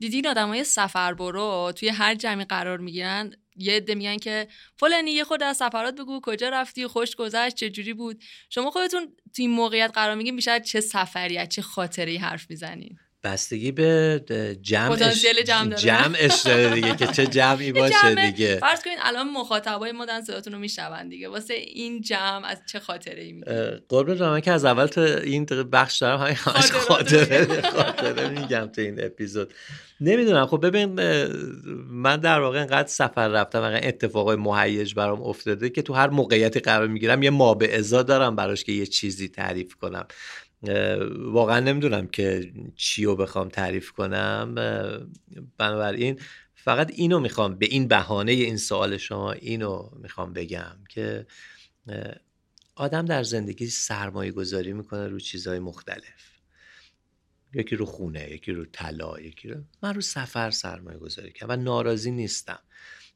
دیدین آدمای سفر برو توی هر جمعی قرار میگیرن، یه عده میگن که فلانی یه خود از سفرات بگو، کجا رفتی، خوش گذشت، چه جوری بود. شما خودتون توی این موقعیت قرار میگیرین، بیشتر چه سفری چه خاطره‌ای حرف میزنین؟ بستگی به جمعش جمعش داره دیگه که چه جمعی باشه دیگه. فرض کنین الان مخاطبای ما دارن صداتون رو میشنون دیگه، واسه این جمع از چه خاطره‌ای میگین؟ قربونت برم که از اول تا این بخش دارم همین خاطره خاطره میگم تو این اپیزود. نمیدونم، خب ببین من در واقع انقدر سفر رفتم، واقعا اتفاقای مهیج برام افتاده که تو هر موقعیتی قرار میگیرم یه مابعضا دارم براش که یه چیزی تعریف کنم. واقعا نمیدونم که چی رو بخوام تعریف کنم، بنابراین فقط اینو میخوام به این بهانه این سوال شما اینو میخوام بگم که آدم در زندگی سرمایه گذاری میکنه رو چیزهای مختلف، یکی رو خونه، یکی رو طلا، یکی رو من رو سفر سرمایه گذاری کردم و ناراضی نیستم.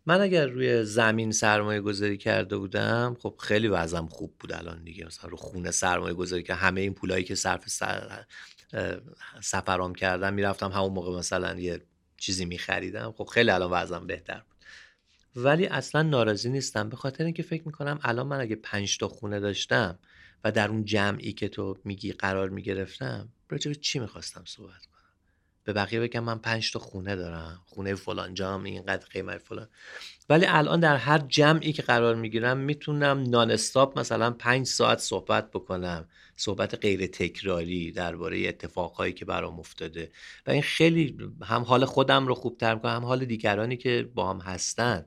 من اگر روی زمین سرمایه گذاری کرده بودم خب خیلی وضعم خوب بود الان دیگه، مثلا رو خونه سرمایه گذاری که همه این پولایی که صرف سر... سفرام کردم میرفتم همون موقع مثلا یه چیزی میخریدم، خب خیلی الان وضعم بهتر بود. ولی اصلا ناراضی نیستم به خاطر اینکه فکر میکنم الان من اگه پنج تا خونه داشتم و در اون جمعی که تو میگی قرار میگرفتم راجع به چی میخواستم صحبت کنم، به بقیه بگم من پنج تا خونه دارم، خونه فلان جام اینقدر قیمت فلان. ولی الان در هر جمعی که قرار میگیرم میتونم نان استاپ مثلا پنج ساعت صحبت بکنم، صحبت غیر تکراری درباره اتفاقهایی که برام افتاده و این خیلی هم حال خودم رو خوبتر میکنه هم حال دیگرانی که با هم هستن.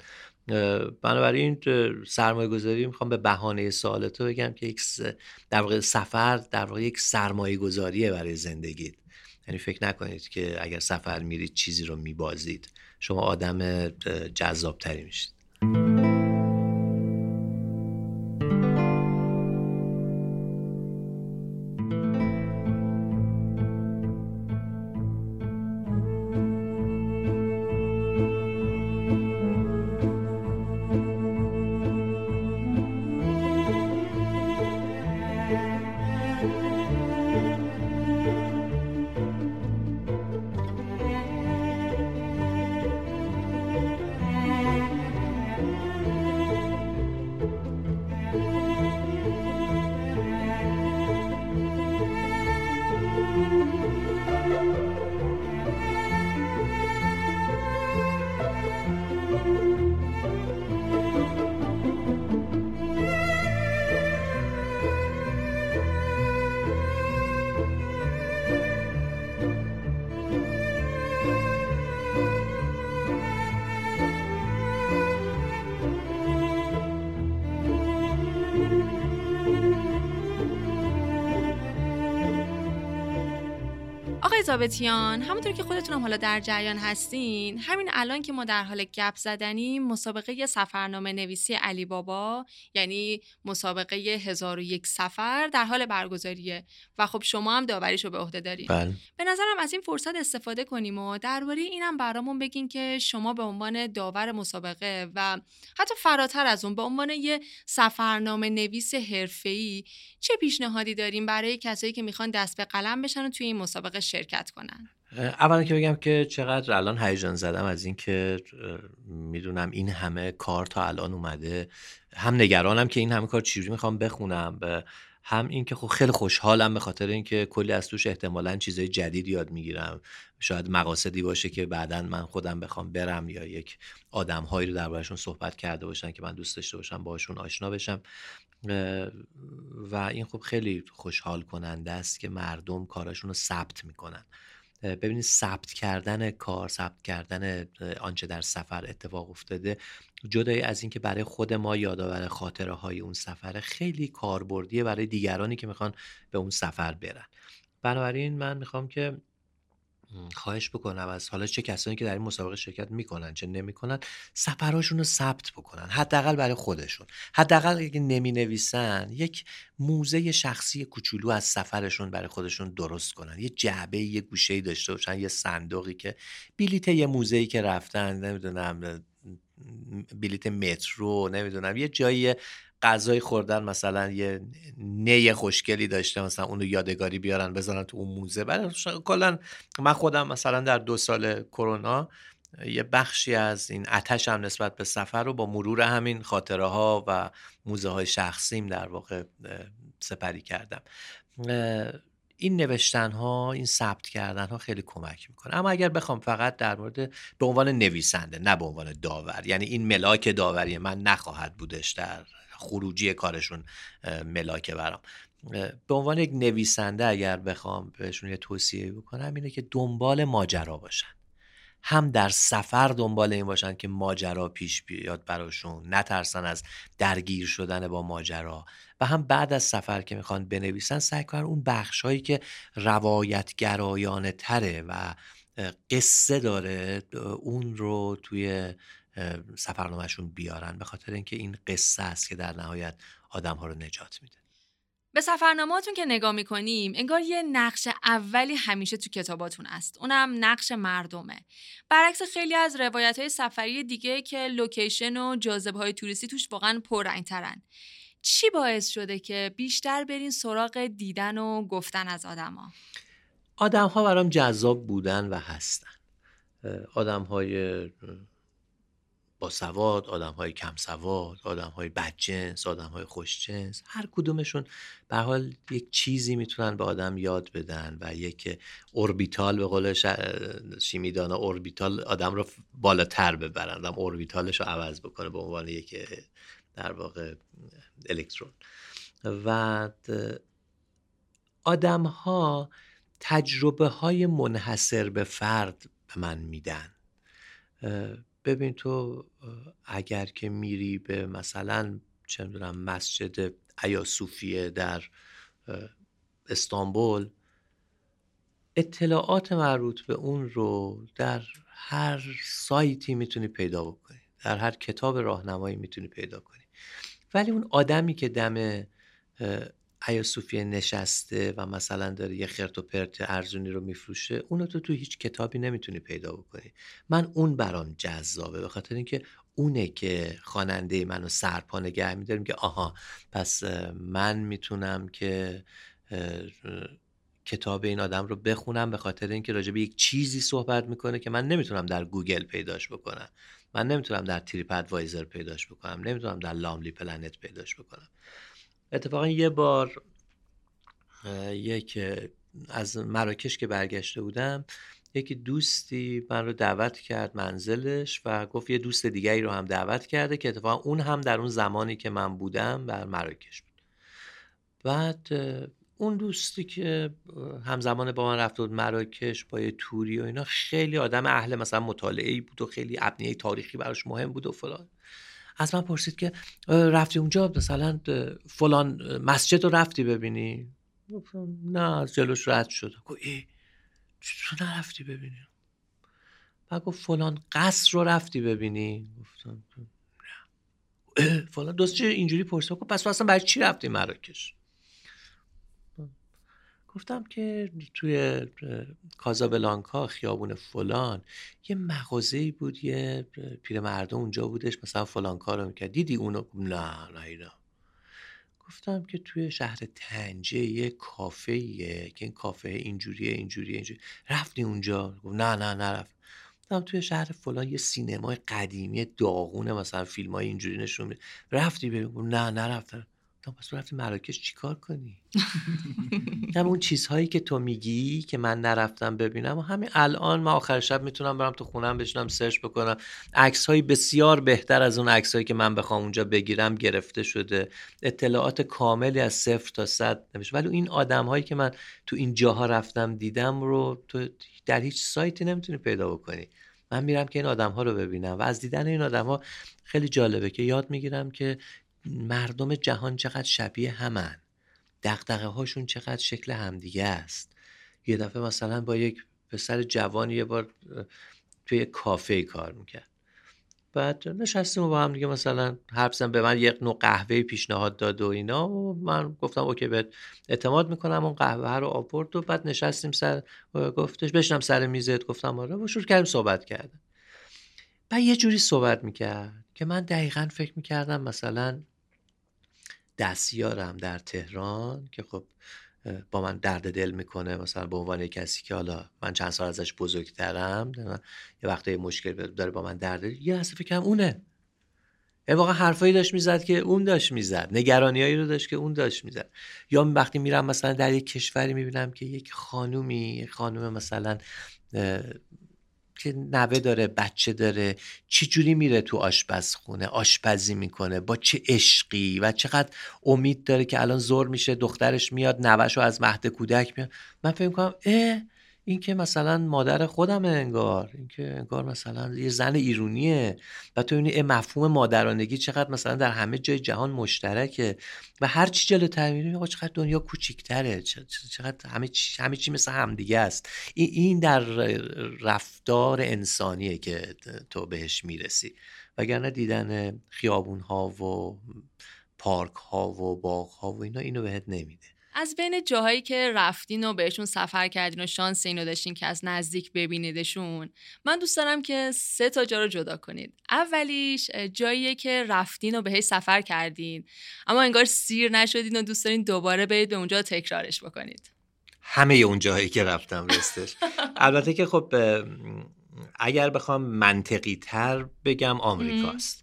بنابراین سرمایه گذاری میخوام به بهانه سوال تو بگم که یک در واقع سفر در واقع یک سرمایه گذاریه برای زندگیت، یعنی فکر نکنید که اگر سفر میرید چیزی رو میبازید، شما آدم جذابتری میشید. ضابطیان، همونطور که خودتونم حالا در جریان هستین، همین الان که ما در حال گپ زدنیم مسابقه سفرنامه نویسی علی بابا، یعنی مسابقه هزار و یک سفر در حال برگزاریه و خب شما هم داوریشو به عهده دارین. بل. به نظرم از این فرصت استفاده کنیم و درباره اینم برامون بگین که شما به عنوان داور مسابقه و حتی فراتر از اون به عنوان یه سفرنامه نویس حرفه‌ای چه پیشنهادی دارین برای کسایی که میخوان دست به قلم بشن و توی این مسابقه شرکت کنن؟ اولا که بگم که چقدر الان هیجان زدم از این که میدونم این همه کار تا الان اومده، هم نگرانم که این همه کار چجوری میخوام بخونم، هم این که خب خیلی خوشحالم به خاطر اینکه کلی از توش احتمالاً چیزای جدید یاد میگیرم، شاید مقاصدی باشه که بعداً من خودم بخوام برم یا یک آدم‌هایی رو دربارشون صحبت کرده باشن که من دوست داشته باشم باهاشون آشنا بشم و این خب خیلی خوشحال کننده است که مردم کاراشون رو ثبت میکنن. ببینید ثبت کردن کار، ثبت کردن آنچه در سفر اتفاق افتاده، جدای از این که برای خود ما یادآور خاطره های اون سفر، خیلی کاربردیه برای دیگرانی که میخوان به اون سفر برن. بنابراین من میخوام که خواهش بکنم از حالا چه کسانی که در این مسابقه شرکت میکنن چه نمیکنن، سفرهاشون رو ثبت بکنن، حداقل برای خودشون، حداقل اگه نمی نویسن یک موزه شخصی کوچولو از سفرشون برای خودشون درست کنن، یه جعبه یه گوشه‌ای داشته باشن، یه صندوقی که بلیت یه موزه‌ای که رفتن، نمیدونم بلیت مترو، نمیدونم یه جایی غذای خوردن، مثلا یه نه خوشگلی داشته مثلا اونو یادگاری بیارن بذارن تو اون موزه. برای کلا من خودم مثلا در دو سال کرونا یه بخشی از این آتشم نسبت به سفر رو با مرور همین خاطره ها و موزه های شخصیم در واقع سپری کردم. این نوشتن ها، این ثبت کردن ها خیلی کمک میکنه. اما اگر بخوام فقط در مورد به عنوان نویسنده نه به عنوان داور، یعنی این ملاک داوری من نخواهد بودش، در خروجی کارشون ملاک برام، به عنوان یک نویسنده اگر بخوام بهشون یه توصیه بکنم اینه که دنبال ماجرا باشن، هم در سفر دنبال این باشن که ماجرا پیش بیاد براشون، نترسن از درگیر شدن با ماجرا، و هم بعد از سفر که میخوان بنویسن سعی کنن اون بخشایی که روایتگرایانه تره و قصه داره اون رو توی سفرنامهشون بیارن، به خاطر اینکه این قصه است که در نهایت آدم ها رو نجات میده. به سفرنامه‌هاتون که نگاه می‌کنیم انگار یه نقش اولی همیشه تو کتاباتون است، اونم نقش مردمه، برعکس خیلی از روایت‌های سفری دیگه که لوکیشن و جاذبه‌های توریستی توش واقعاً پررنگ‌ترن. چی باعث شده که بیشتر برین سراغ دیدن و گفتن از آدم‌ها؟ آدم‌ها برام جذاب بودن و هستن. آدم‌های با سواد، آدم های کم سواد، آدم های بدجنس، آدم های خوشجنس، هر کدومشون به حال یک چیزی میتونن به آدم یاد بدن و یک اوربیتال، به قول شیمیدانا اوربیتال، آدم رو بالاتر ببرن، آدم اوربیتالش رو عوض بکنه به عنوان یک در واقع الکترون. و آدم ها تجربه های منحصر به فرد به من میدن. ببین تو اگر که میری به مثلا چه می‌دونم مسجد ایاسوفیه در استانبول، اطلاعات مربوط به اون رو در هر سایتی میتونی پیدا بکنی، در هر کتاب راهنمایی میتونی پیدا کنی، ولی اون آدمی که دم ایاسوفیه نشسته و مثلا داره یه خرت و پرت ارزونی رو میفروشه، اونو تو تو هیچ کتابی نمیتونی پیدا بکنی. من اون برام جذابه، به خاطر اینکه اونه که خواننده منو سرپا نگه می‌داره، میگه آها پس من میتونم که کتاب این آدم رو بخونم، به خاطر اینکه راجع به یک چیزی صحبت میکنه که من نمیتونم در گوگل پیداش بکنم، من نمیتونم در تریپ ادوایزر پیداش بکنم، نمیتونم در لاملی پلنت پیداش بکنم. اتفاقا یه بار یک از مراکش که برگشته بودم، یکی دوستی من رو دعوت کرد منزلش و گفت یه دوست دیگری رو هم دعوت کرده که اتفاقا اون هم در اون زمانی که من بودم در مراکش بود. بعد اون دوستی که همزمان با من رفته بود مراکش با یه توری و اینا، خیلی آدم اهل مثلا مطالعه‌ای بود و خیلی ابنیه تاریخی براش مهم بود و فلان. از من پرسید که رفتی اونجا مثلا فلان مسجد رو رفتی ببینی؟ گفتم نه، از جلوش رد شدم. گفت ای چطور نرفتی ببینی؟ بعد گفت فلان قصر رو رفتی ببینی؟ گفتم نه. فلان دوست چه اینجوری پرسید؟ گفت پس تو اصلا برای چی رفتی مراکش؟ گفتم که توی کازابلانکا خیابون فلان یه مغازه‌ای بود، یه پیرمردم اونجا بودش مثلا فلان کارو می‌کرد، دیدی اونو؟ نه نه اینا. گفتم که توی شهر تنجه یه کافه‌ایه که این کافه اینجوریه اینجوریه اینجوری، رفتی اونجا؟ نه نه نرفت. گفتم توی شهر فلان یه سینمای قدیمی داغونه مثلا فیلمای اینجوری نشون میده، رفتی بریم؟ نه نرفتم. پس تو رفتی مراکش چیکار کنی؟ هم اون چیزهایی که تو میگی که من نرفتم ببینم و همین الان من آخر شب میتونم برم تو خونم بشینم سرچ بکنم، عکس‌های بسیار بهتر از اون عکس‌هایی که من بخوام اونجا بگیرم گرفته شده، اطلاعات کاملی از صفر تا صد نمیشه. ولی این آدم‌هایی که من تو این جاها رفتم دیدم رو تو در هیچ سایتی نمیتونی پیدا بکنی. من میرم که این آدم‌ها رو ببینم و از دیدن این آدم‌ها خیلی جالبه که یاد میگیرم که مردم جهان چقدر شبیه همن، دغدغه‌هاشون چقدر شکل همدیگه است. یه دفعه مثلا با یک پسر جوانی یه بار توی کافه کار میکرد. بعد نشستیم و با هم دیگه مثلا حرف زدن، به من یک نوع قهوه پیشنهاد داد و اینا، و من گفتم اوکی بهت اعتماد میکنم. اون قهوه رو آورد و بعد نشستیم سر، گفتش بشینم سر میزت، گفتم آره، و شروع کردیم صحبت کردن. بعد یه جوری صحبت میکرد که من دقیقاً فکر میکردم مثلا دستیارم در تهران که خب با من درد دل میکنه، مثلا به عنوان کسی که حالا من چند سال ازش بزرگترم، یه وقتی مشکل داره با من درد دل، یه حسف کم اونه. واقعا حرفایی داشت میزد که اون داشت میزد، نگرانیایی رو داشت که اون داشت میزد. یا وقتی میرم مثلا در یک کشوری میبینم که یک خانومی، خانوم مثلا که نوه داره، بچه داره، چی جوری میره تو آشپزخونه آشپزی میکنه، با چه عشقی و چقدر امید داره که الان زور میشه دخترش میاد نوهشو از مهد کودک میاد. من فکر میکنم اه این که مثلا مادر خودمه انگار، این که انگار مثلا یه زن ایرونیه. و تو این مفهوم مادرانگی چقدر مثلا در همه جای جهان مشترکه و هر چی جلوتر میریم آقا چقدر دنیا کوچیک‌تره، چقدر همه چی همه چی مثل همدیگه است. این در رفتار انسانیه که تو بهش میرسی، وگرنه دیدن خیابون‌ها و پارک‌ها و باغ‌ها و اینا اینو بهت نمیده. از بین جاهایی که رفتین و بهشون سفر کردین و شانس اینو داشتین که از نزدیک ببینیدشون، من دوست دارم که سه تا جا رو جدا کنید. اولیش جاییه که رفتین و بهش سفر کردین اما انگار سیر نشدین و دوست دارین دوباره برید به اونجا، تکرارش بکنید. همه اون جاهایی که رفتم راستش. البته که خب اگر بخوام منطقی تر بگم آمریکاست.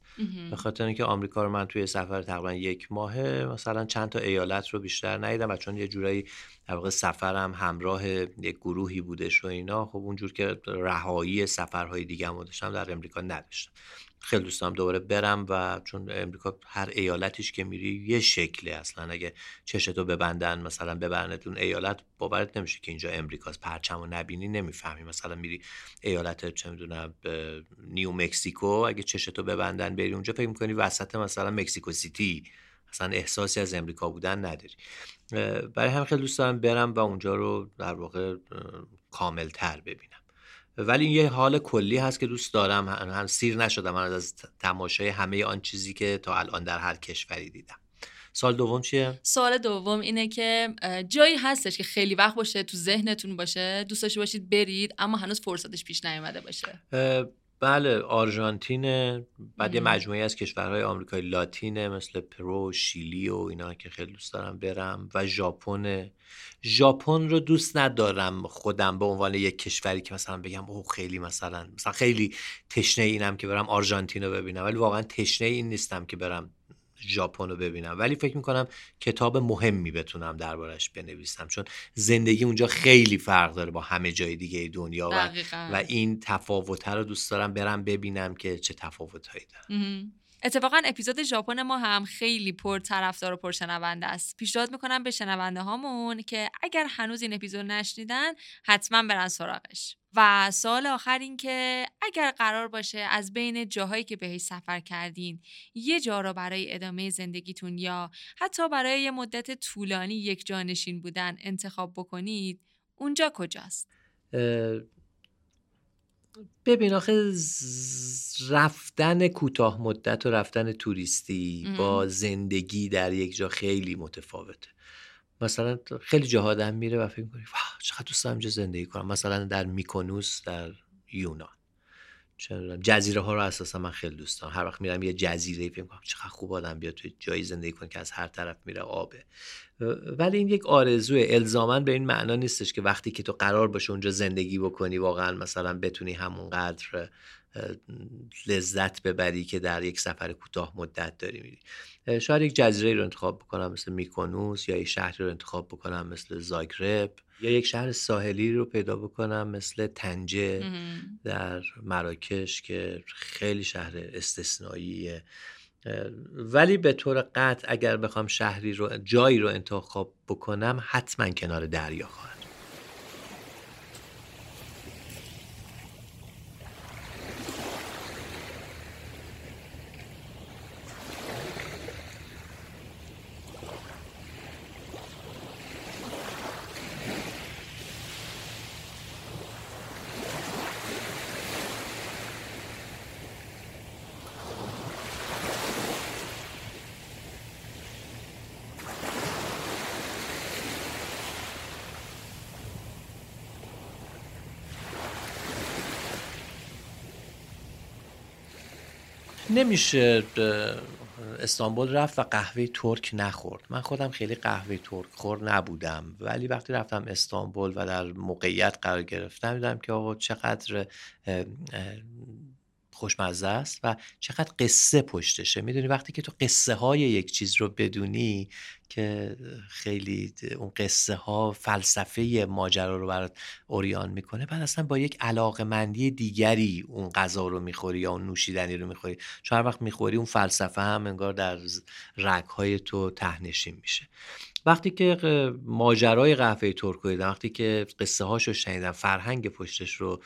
به خاطر اینکه آمریکا رو من توی سفر تقریبا یک ماهه مثلا چند تا ایالت رو بیشتر ندیدم، و چون یه جورایی در واقع سفرم همراه یک گروهی بودش و اینا، خب اونجور که رهایی سفرهای دیگه هم داشتم در امریکا نداشتم. خیلی دوست دارم دوباره برم، و چون امریکا هر ایالتش که میری یه شکله، اصلا اگه چشتو ببندن مثلا ببرنتون ایالت باورت نمیشه که اینجا امریکاست، پرچمو نبینی نمیفهمی. مثلا میری ایالت چه میدونم نیو مکزیکو، اگه چشتو ببندن بری اونجا فکر میکنی وسط مثلا مکزیکو سیتی، اصلا احساسی از امریکا بودن نداری. برای همین خیلی دوست دارم برم و اونجا رو در واقع کامل‌تر ببینم. ولی این یه حال کلی هست که دوست دارم، هم سیر نشدم من از تماشای همه آن چیزی که تا الان در هر کشوری دیدم. سوال دوم چیه؟ سوال دوم اینه که جایی هستش که خیلی وقت باشه تو ذهنتون باشه، دوست داشته باشید برید اما هنوز فرصتش پیش نیومده باشه؟ بله، آرژانتینه. بعد یه مجموعه از کشورهای آمریکای لاتینه مثل پرو، شیلی و اینا که خیلی دوست دارم برم، و ژاپن. ژاپن رو دوست ندارم خودم به عنوان یک کشوری که مثلا بگم اوه خیلی مثلا مثلا خیلی تشنه اینم که برم آرژانتین رو ببینم، ولی واقعا تشنه این نیستم که برم ژاپن رو ببینم. ولی فکر میکنم کتاب مهمی بتونم دربارش بنویسم، چون زندگی اونجا خیلی فرق داره با همه جای دیگه دنیا، و, و این تفاوت‌ها رو دوست دارم برم ببینم که چه تفاوت‌هایی داره. اتفاقا اپیزود ژاپن ما هم خیلی پرطرفدار و پرشنونده است. پیشنهاد میکنم به شنونده هامون که اگر هنوز این اپیزود نشنیدن حتما برن سراغش. و سوال آخر این که اگر قرار باشه از بین جاهایی که بهش سفر کردین یه جا رو برای ادامه زندگیتون یا حتی برای یه مدت طولانی یک جانشین بودن انتخاب بکنید، اونجا کجاست؟ ببین آخه رفتن کوتاه مدت و رفتن توریستی با زندگی در یک جا خیلی متفاوته. مثلا خیلی جاها آدم میره و فکر می‌کنه واه چقدر دوست دارم اینجا زندگی کنم. مثلا در میکونوس در یونان، جزیره ها رو اساسا من خیلی دوست دارم. هر وقت میرم یه جزیره فکر می‌کنم چقدر خوب آدم بیاد توی جایی زندگی کنه که از هر طرف میره آبه. ولی این یک آرزوئه، الزاماً به این معنا نیستش که وقتی که تو قرار باشه اونجا زندگی بکنی واقعاً مثلا بتونی همونقدر لذت ببری که در یک سفر کوتاه مدت داری میری. شاید یک جزیره رو انتخاب بکنم مثل میکونوس، یا یک شهر رو انتخاب بکنم مثل زاگرب، یا یک شهر ساحلی رو پیدا بکنم مثل تنجه در مراکش که خیلی شهر استثنائیه. ولی به طور قطع اگر بخوام شهری رو جایی رو انتخاب بکنم حتما کنار دریا خواهم. نمیشه استانبول رفت و قهوه ترک نخورد. من خودم خیلی قهوه ترک خور نبودم، ولی وقتی رفتم استانبول و در موقعیت قرار گرفتم دیدم که آقا چقدر خوشمزه است و چقدر قصه پشتشه. میدونی وقتی که تو قصه های یک چیز رو بدونی که خیلی اون قصه ها فلسفه ماجرا رو برات عریان میکنه، بعد اصلا با یک علاقمندی دیگری اون غذا رو میخوری یا اون نوشیدنی رو میخوری، چون هر وقت میخوری اون فلسفه هم انگار در رگهای تو تهنشین میشه. وقتی که ماجرای قهوه ترک رو دیدم، وقتی که قصه هاشو شنیدم، فرهنگ پشتش رو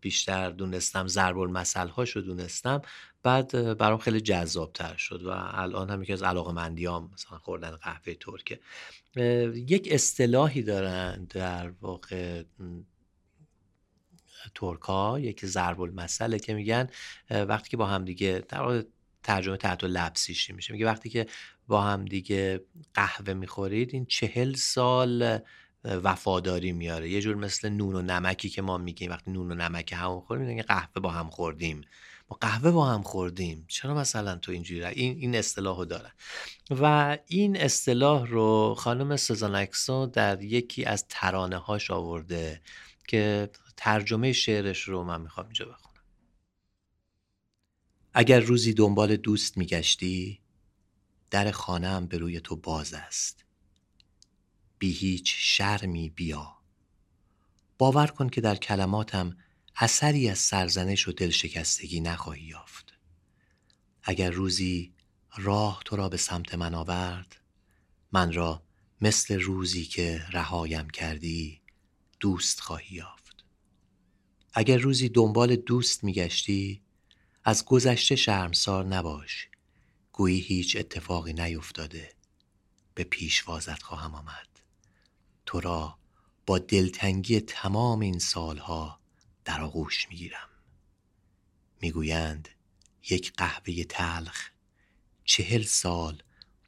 بیشتر دونستم، ضرب المثل هاشو دونستم، بعد برام خیلی جذاب تر شد و الان هم یکی از علاقه‌مندیام مثلا خوردن قهوه ترکه. یک اصطلاحی دارن در واقع ترک‌ها، یک ضرب المثله که میگن وقتی که با هم دیگه، در ترجمه تحت لبسیشی میشه، میگه وقتی که با هم دیگه قهوه میخورید این چهل سال وفاداری میاره. یه جور مثل نون و نمکی که ما میگیم وقتی نون و نمک هم خوردیم میگن قهوه با هم خوردیم، ما قهوه با هم خوردیم، چرا مثلا تو اینجوری؟ این این اصطلاحو دارن و این اصطلاح رو خانم سوزان اکسو در یکی از ترانه هاش آورده که ترجمه شعرش رو من میخوام اینجا بخونم. اگر روزی دنبال دوست میگشتی، در خانه‌ام به روی تو باز است. بی هیچ شرمی بیا. باور کن که در کلماتم اثری از سرزنش و دلشکستگی نخواهی یافت. اگر روزی راه تو را به سمت من آورد، من را مثل روزی که رهایم کردی دوست خواهی یافت. اگر روزی دنبال دوست می‌گشتی، از گذشته شرمسار نباش. گویی هیچ اتفاقی نیفتاده، به پیشوازت خواهم آمد. تو را با دلتنگی تمام این سالها در آغوش میگیرم. میگویند یک قهوه تلخ چهل سال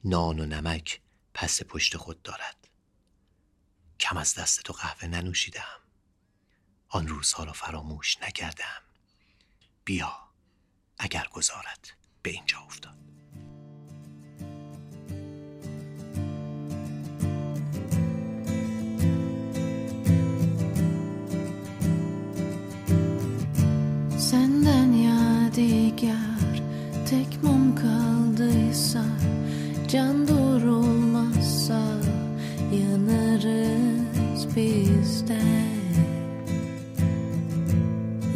نان و نمک پس پشت خود دارد. کم از دست تو قهوه ننوشیدم، آن روزها را فراموش نکردم. بیا اگر گذارد به اینجا افتاد. Senden yadigar tek mum kaldıysa, can durulmazsa yanarız biz de,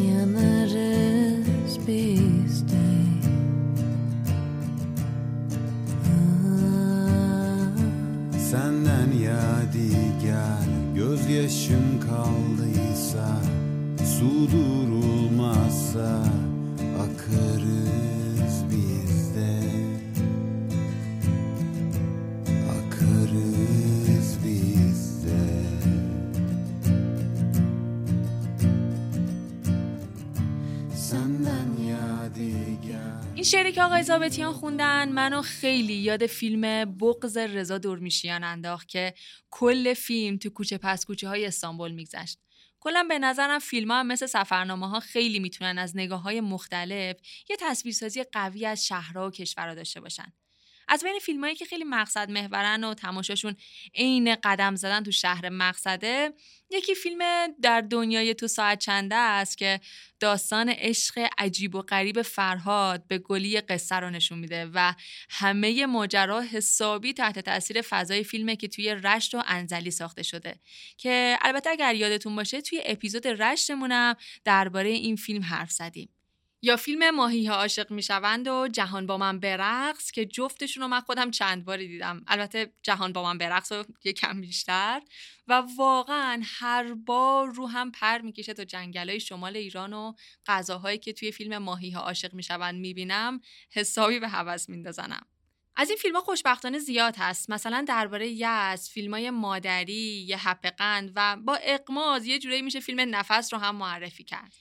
yanarız biz de. Aa. Senden yadigar gözyaşım kaldıysa, su durulmazsa akarız biz de, akarız biz de. این شعری که آقای ضابطیان خوندن منو خیلی یاد فیلم بغض رضا دورمیشیان انداخت که کل فیلم تو کوچه پس کوچه های استانبول میگذشت. کلا به نظرم فیلم ها مثل سفرنامه ها خیلی میتونن از نگاه های مختلف یه تصویرسازی قوی از شهرها و کشورها داشته باشن. از بین فیلم هایی که خیلی مقصد محورن و تماشاشون عین قدم زدن تو شهر مقصده، یکی فیلم در دنیای تو ساعت چنده است که داستان عشق عجیب و غریب فرهاد به گلی قصه رو نشون میده و همه ماجرا حسابی تحت تاثیر فضای فیلمه که توی رشت و انزلی ساخته شده، که البته اگر یادتون باشه توی اپیزود رشتمونم درباره این فیلم حرف زدیم. یا فیلم ماهی‌ها عاشق میشوند و جهان با من برقص که جفتشون رو من خودم چند باری دیدم، البته جهان با من برقص رو یکم بیشتر، و واقعا هر بار رو هم پر میکشه تا جنگلای شمال ایران و غذاهایی که توی فیلم ماهی‌ها عاشق میشوند میبینم حسابی به هوس میندازنم. از این فیلم‌ها خوشبختانه زیاد هست، مثلا درباره یزد، فیلم‌های مادری، یه حب قند و با اقماز یه جوری میشه فیلم نفس رو هم معرفی کرد.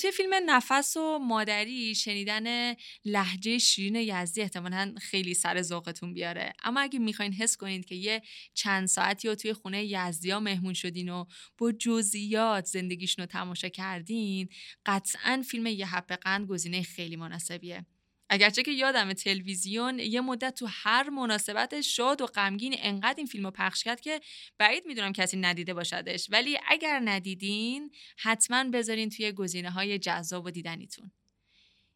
توی فیلم نفس و مادری شنیدن لهجه شیرین یزدی احتمالاً خیلی سر ذوقتون بیاره، اما اگه میخواین حس کنین که یه چند ساعتی رو توی خونه یزدی‌ها مهمون شدین و با جزئیات زندگیشون رو تماشا کردین، قطعاً فیلم یه حب قند گزینه خیلی مناسبیه. اگرچه که یادم تلویزیون یه مدت تو هر مناسبت شاد و غمگین انقدر این فیلمو پخش کرد که بعید میدونم کسی ندیده باشدش، ولی اگر ندیدین حتما بذارین توی گزینه‌های جذاب و دیدنیتون.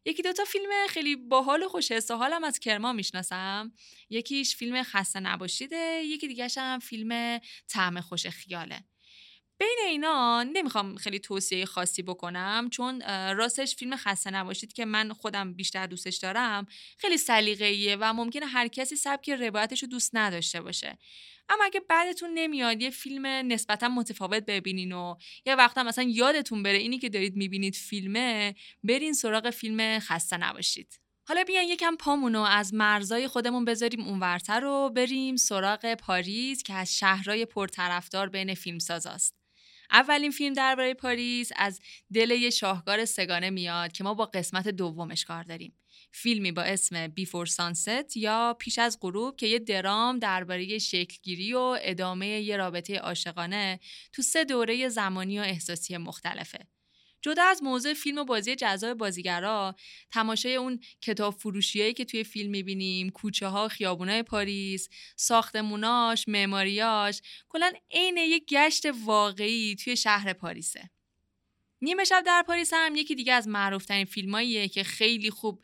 یکی دوتا فیلم خیلی باحال و خوش حس و حالم از کرمان میشناسم. یکیش فیلم خسته نباشیده، یکی دیگه‌ش هم فیلم طعم خوش خیاله. بین اینا نمیخوام خیلی توصیه خاصی بکنم، چون راستش فیلم خسته نباشید که من خودم بیشتر دوستش دارم خیلی سلیقه‌ایه و ممکنه هر کسی سبک روایتشو دوست نداشته باشه. اما اگه بعدتون نمیاد یه فیلم نسبتا متفاوت ببینین و یا وقتا مثلا یادتون بره اینی که دارید میبینید فیلمه، برین سراغ فیلم خسته نباشید. حالا بیان یکم پامونو از مرزای خودمون بذاریم اونورتر رو بریم سراغ پاریس که از شهرهای پرطرفدار بین فیلمسازاست. اولین فیلم درباره پاریس از دل یه شاهکار سگانه میاد که ما با قسمت دومش کار داریم. فیلمی با اسم بیفور سانست یا پیش از غروب که یه درام درباره شکلگیری و ادامه یه رابطه عاشقانه تو سه دوره زمانی و احساسی مختلفه. جدا از موضوع فیلم و بازی جذاب بازیگرا، تماشای اون کتاب فروشیایی که توی فیلم می‌بینیم، کوچه‌ها، خیابونای پاریس، ساختموناش، معماریاش، کلاً عین یک گشت واقعی توی شهر پاریسه. نیمه شب در پاریس هم یکی دیگه از معروف‌ترین فیلماییه که خیلی خوب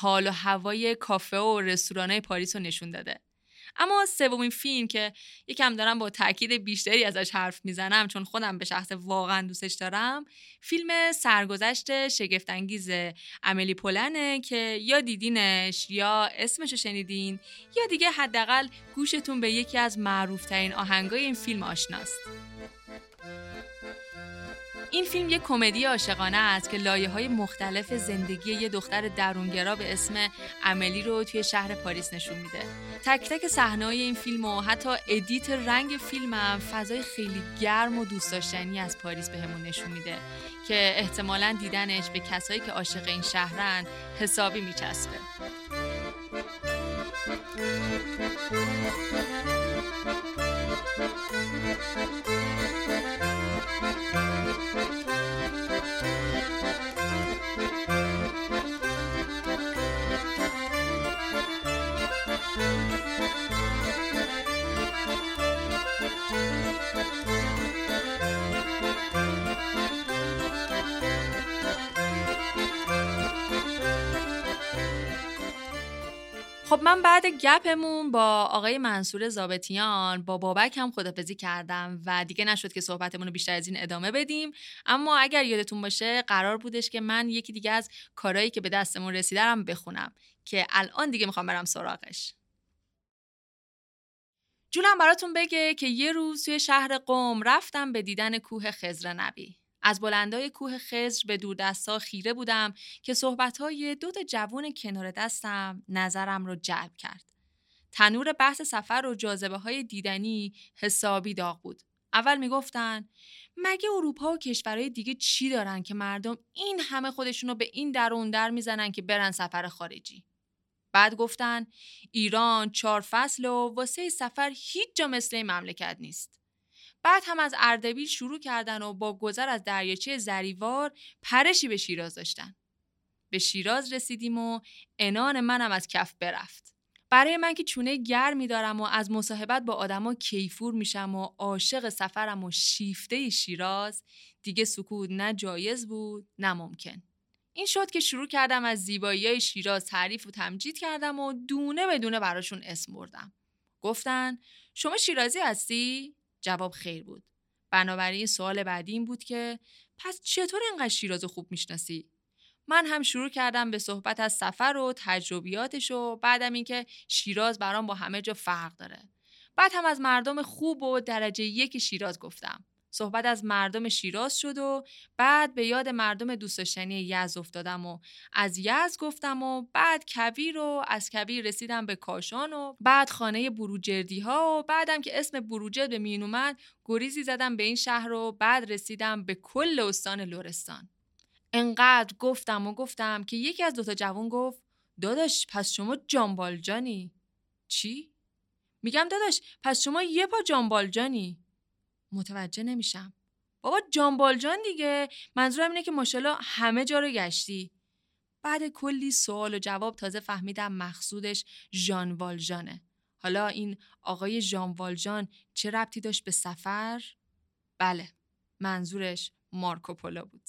حال و هوای کافه و رستورانای پاریس رو نشون داده. اما سومین فیلم که یکم دارم با تاکید بیشتری ازش حرف میزنم چون خودم به شخص واقعا دوستش دارم، فیلم سرگذشت شگفت انگیز امیلی پولنه که یا دیدینش یا اسمشو شنیدین یا دیگه حداقل گوشتون به یکی از معروفترین آهنگای این فیلم آشناست. این فیلم یک کمدی عاشقانه است که لایه‌های مختلف زندگی یه دختر درونگرا به اسم عملی رو توی شهر پاریس نشون میده. تک تک صحنه‌های این فیلم و حتی ادیت رنگ فیلم هم فضای خیلی گرم و دوست داشتنی از پاریس بهمون نشون میده که احتمالاً دیدنش به کسایی که عاشق این شهرن حسابی میچسبه. خب من بعد گپمون با آقای منصور ضابطیان با بابک هم خدافزی کردم و دیگه نشد که صحبتمون رو بیشتر از این ادامه بدیم. اما اگر یادتون باشه قرار بودش که من یکی دیگه از کارهایی که به دستمون رسیده رو بخونم که الان دیگه میخوام برم سراغش. جونم براتون بگه که یه روز توی شهر قم رفتم به دیدن کوه خضر نبی. از بلندای کوه خضر به دوردستا خیره بودم که صحبت‌های دو تا جوون کنار دستم نظرم رو جلب کرد. تنور بحث سفر و جاذبه‌های دیدنی حسابی داغ بود. اول میگفتن مگه اروپا و کشورهای دیگه چی دارن که مردم این همه خودشونو به این در و اون در میزنن که برن سفر خارجی. بعد گفتن ایران چهار فصل و واسه سفر هیچ جا مثل این مملکت نیست. بعد هم از اردبیل شروع کردن و با گذر از دریاچه زریوار پرشی به شیراز داشتن. به شیراز رسیدیم و انان منم از کف برفت. برای من که چونه گرمی دارم و از مصاحبت با آدما کیفور میشم و عاشق سفرم و شیفته شیراز، دیگه سکوت نه جایز بود نه ممکن. این شد که شروع کردم از زیبایی‌های شیراز تعریف و تمجید کردم و دونه به دونه براشون اسم بردم. گفتن شما شیرازی هستی؟ جواب خیر بود. بنابراین سوال بعدی این بود که پس چطور انقدر شیرازو خوب میشناسی؟ من هم شروع کردم به صحبت از سفر و تجربیاتش و بعدم این که شیراز برام با همه جا فرق داره. بعد هم از مردم خوب و درجه یک شیراز گفتم. صحبت از مردم شیراز شد و بعد به یاد مردم دوست داشتنی یزد افتادم و از یزد گفتم و بعد کویر و از کویر رسیدم به کاشان و بعد خانه بروجردی ها و بعدم که اسم بروجرد به میون اومد گریزی زدم به این شهر و بعد رسیدم به کل استان لرستان. انقدر گفتم و گفتم که یکی از دوتا جوان گفت داداش پس شما جانبالجانی. چی؟ میگم داداش پس شما یه پا جانبالجانی. متوجه نمیشم. بابا جانبالجان دیگه، منظورم اینه که ماشاءالله همه جا رو گشتی. بعد کلی سوال و جواب تازه فهمیدم مقصودش ژان والژانه. حالا این آقای ژان والژان چه ربطی داشت به سفر؟ بله، منظورش مارک و پولو بود.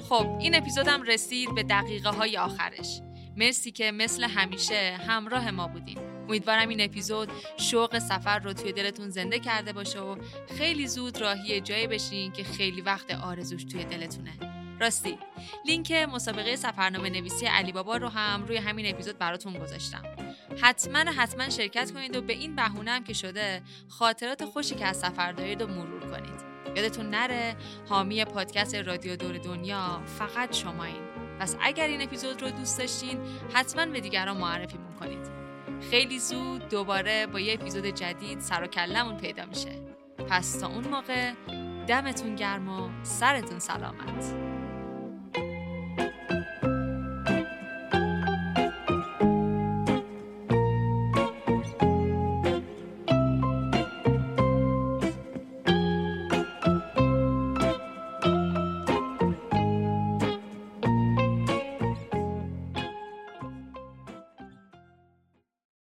خب این اپیزودم رسید به دقیقه های آخرش. مرسی که مثل همیشه همراه ما بودین. امیدوارم این اپیزود شوق سفر رو توی دلتون زنده کرده باشه و خیلی زود راهی جایی بشین که خیلی وقت آرزوش توی دلتونه. راستی لینک مسابقه سفرنامه نویسی علی بابا رو هم روی همین اپیزود براتون گذاشتم. حتما حتما شرکت کنید و به این بهونه هم که شده خاطرات خوشی که از سفر دارید رو مرور کنید. یادتون نره حامی پادکست رادیو دور دنیا فقط شمایین. پس اگر این اپیزود رو دوست داشتین حتما به دیگران معرفی کنید. خیلی زود دوباره با یه اپیزود جدید سر و کلمون پیدا میشه. پس تا اون موقع دمتون گرم و سرتون سلامت.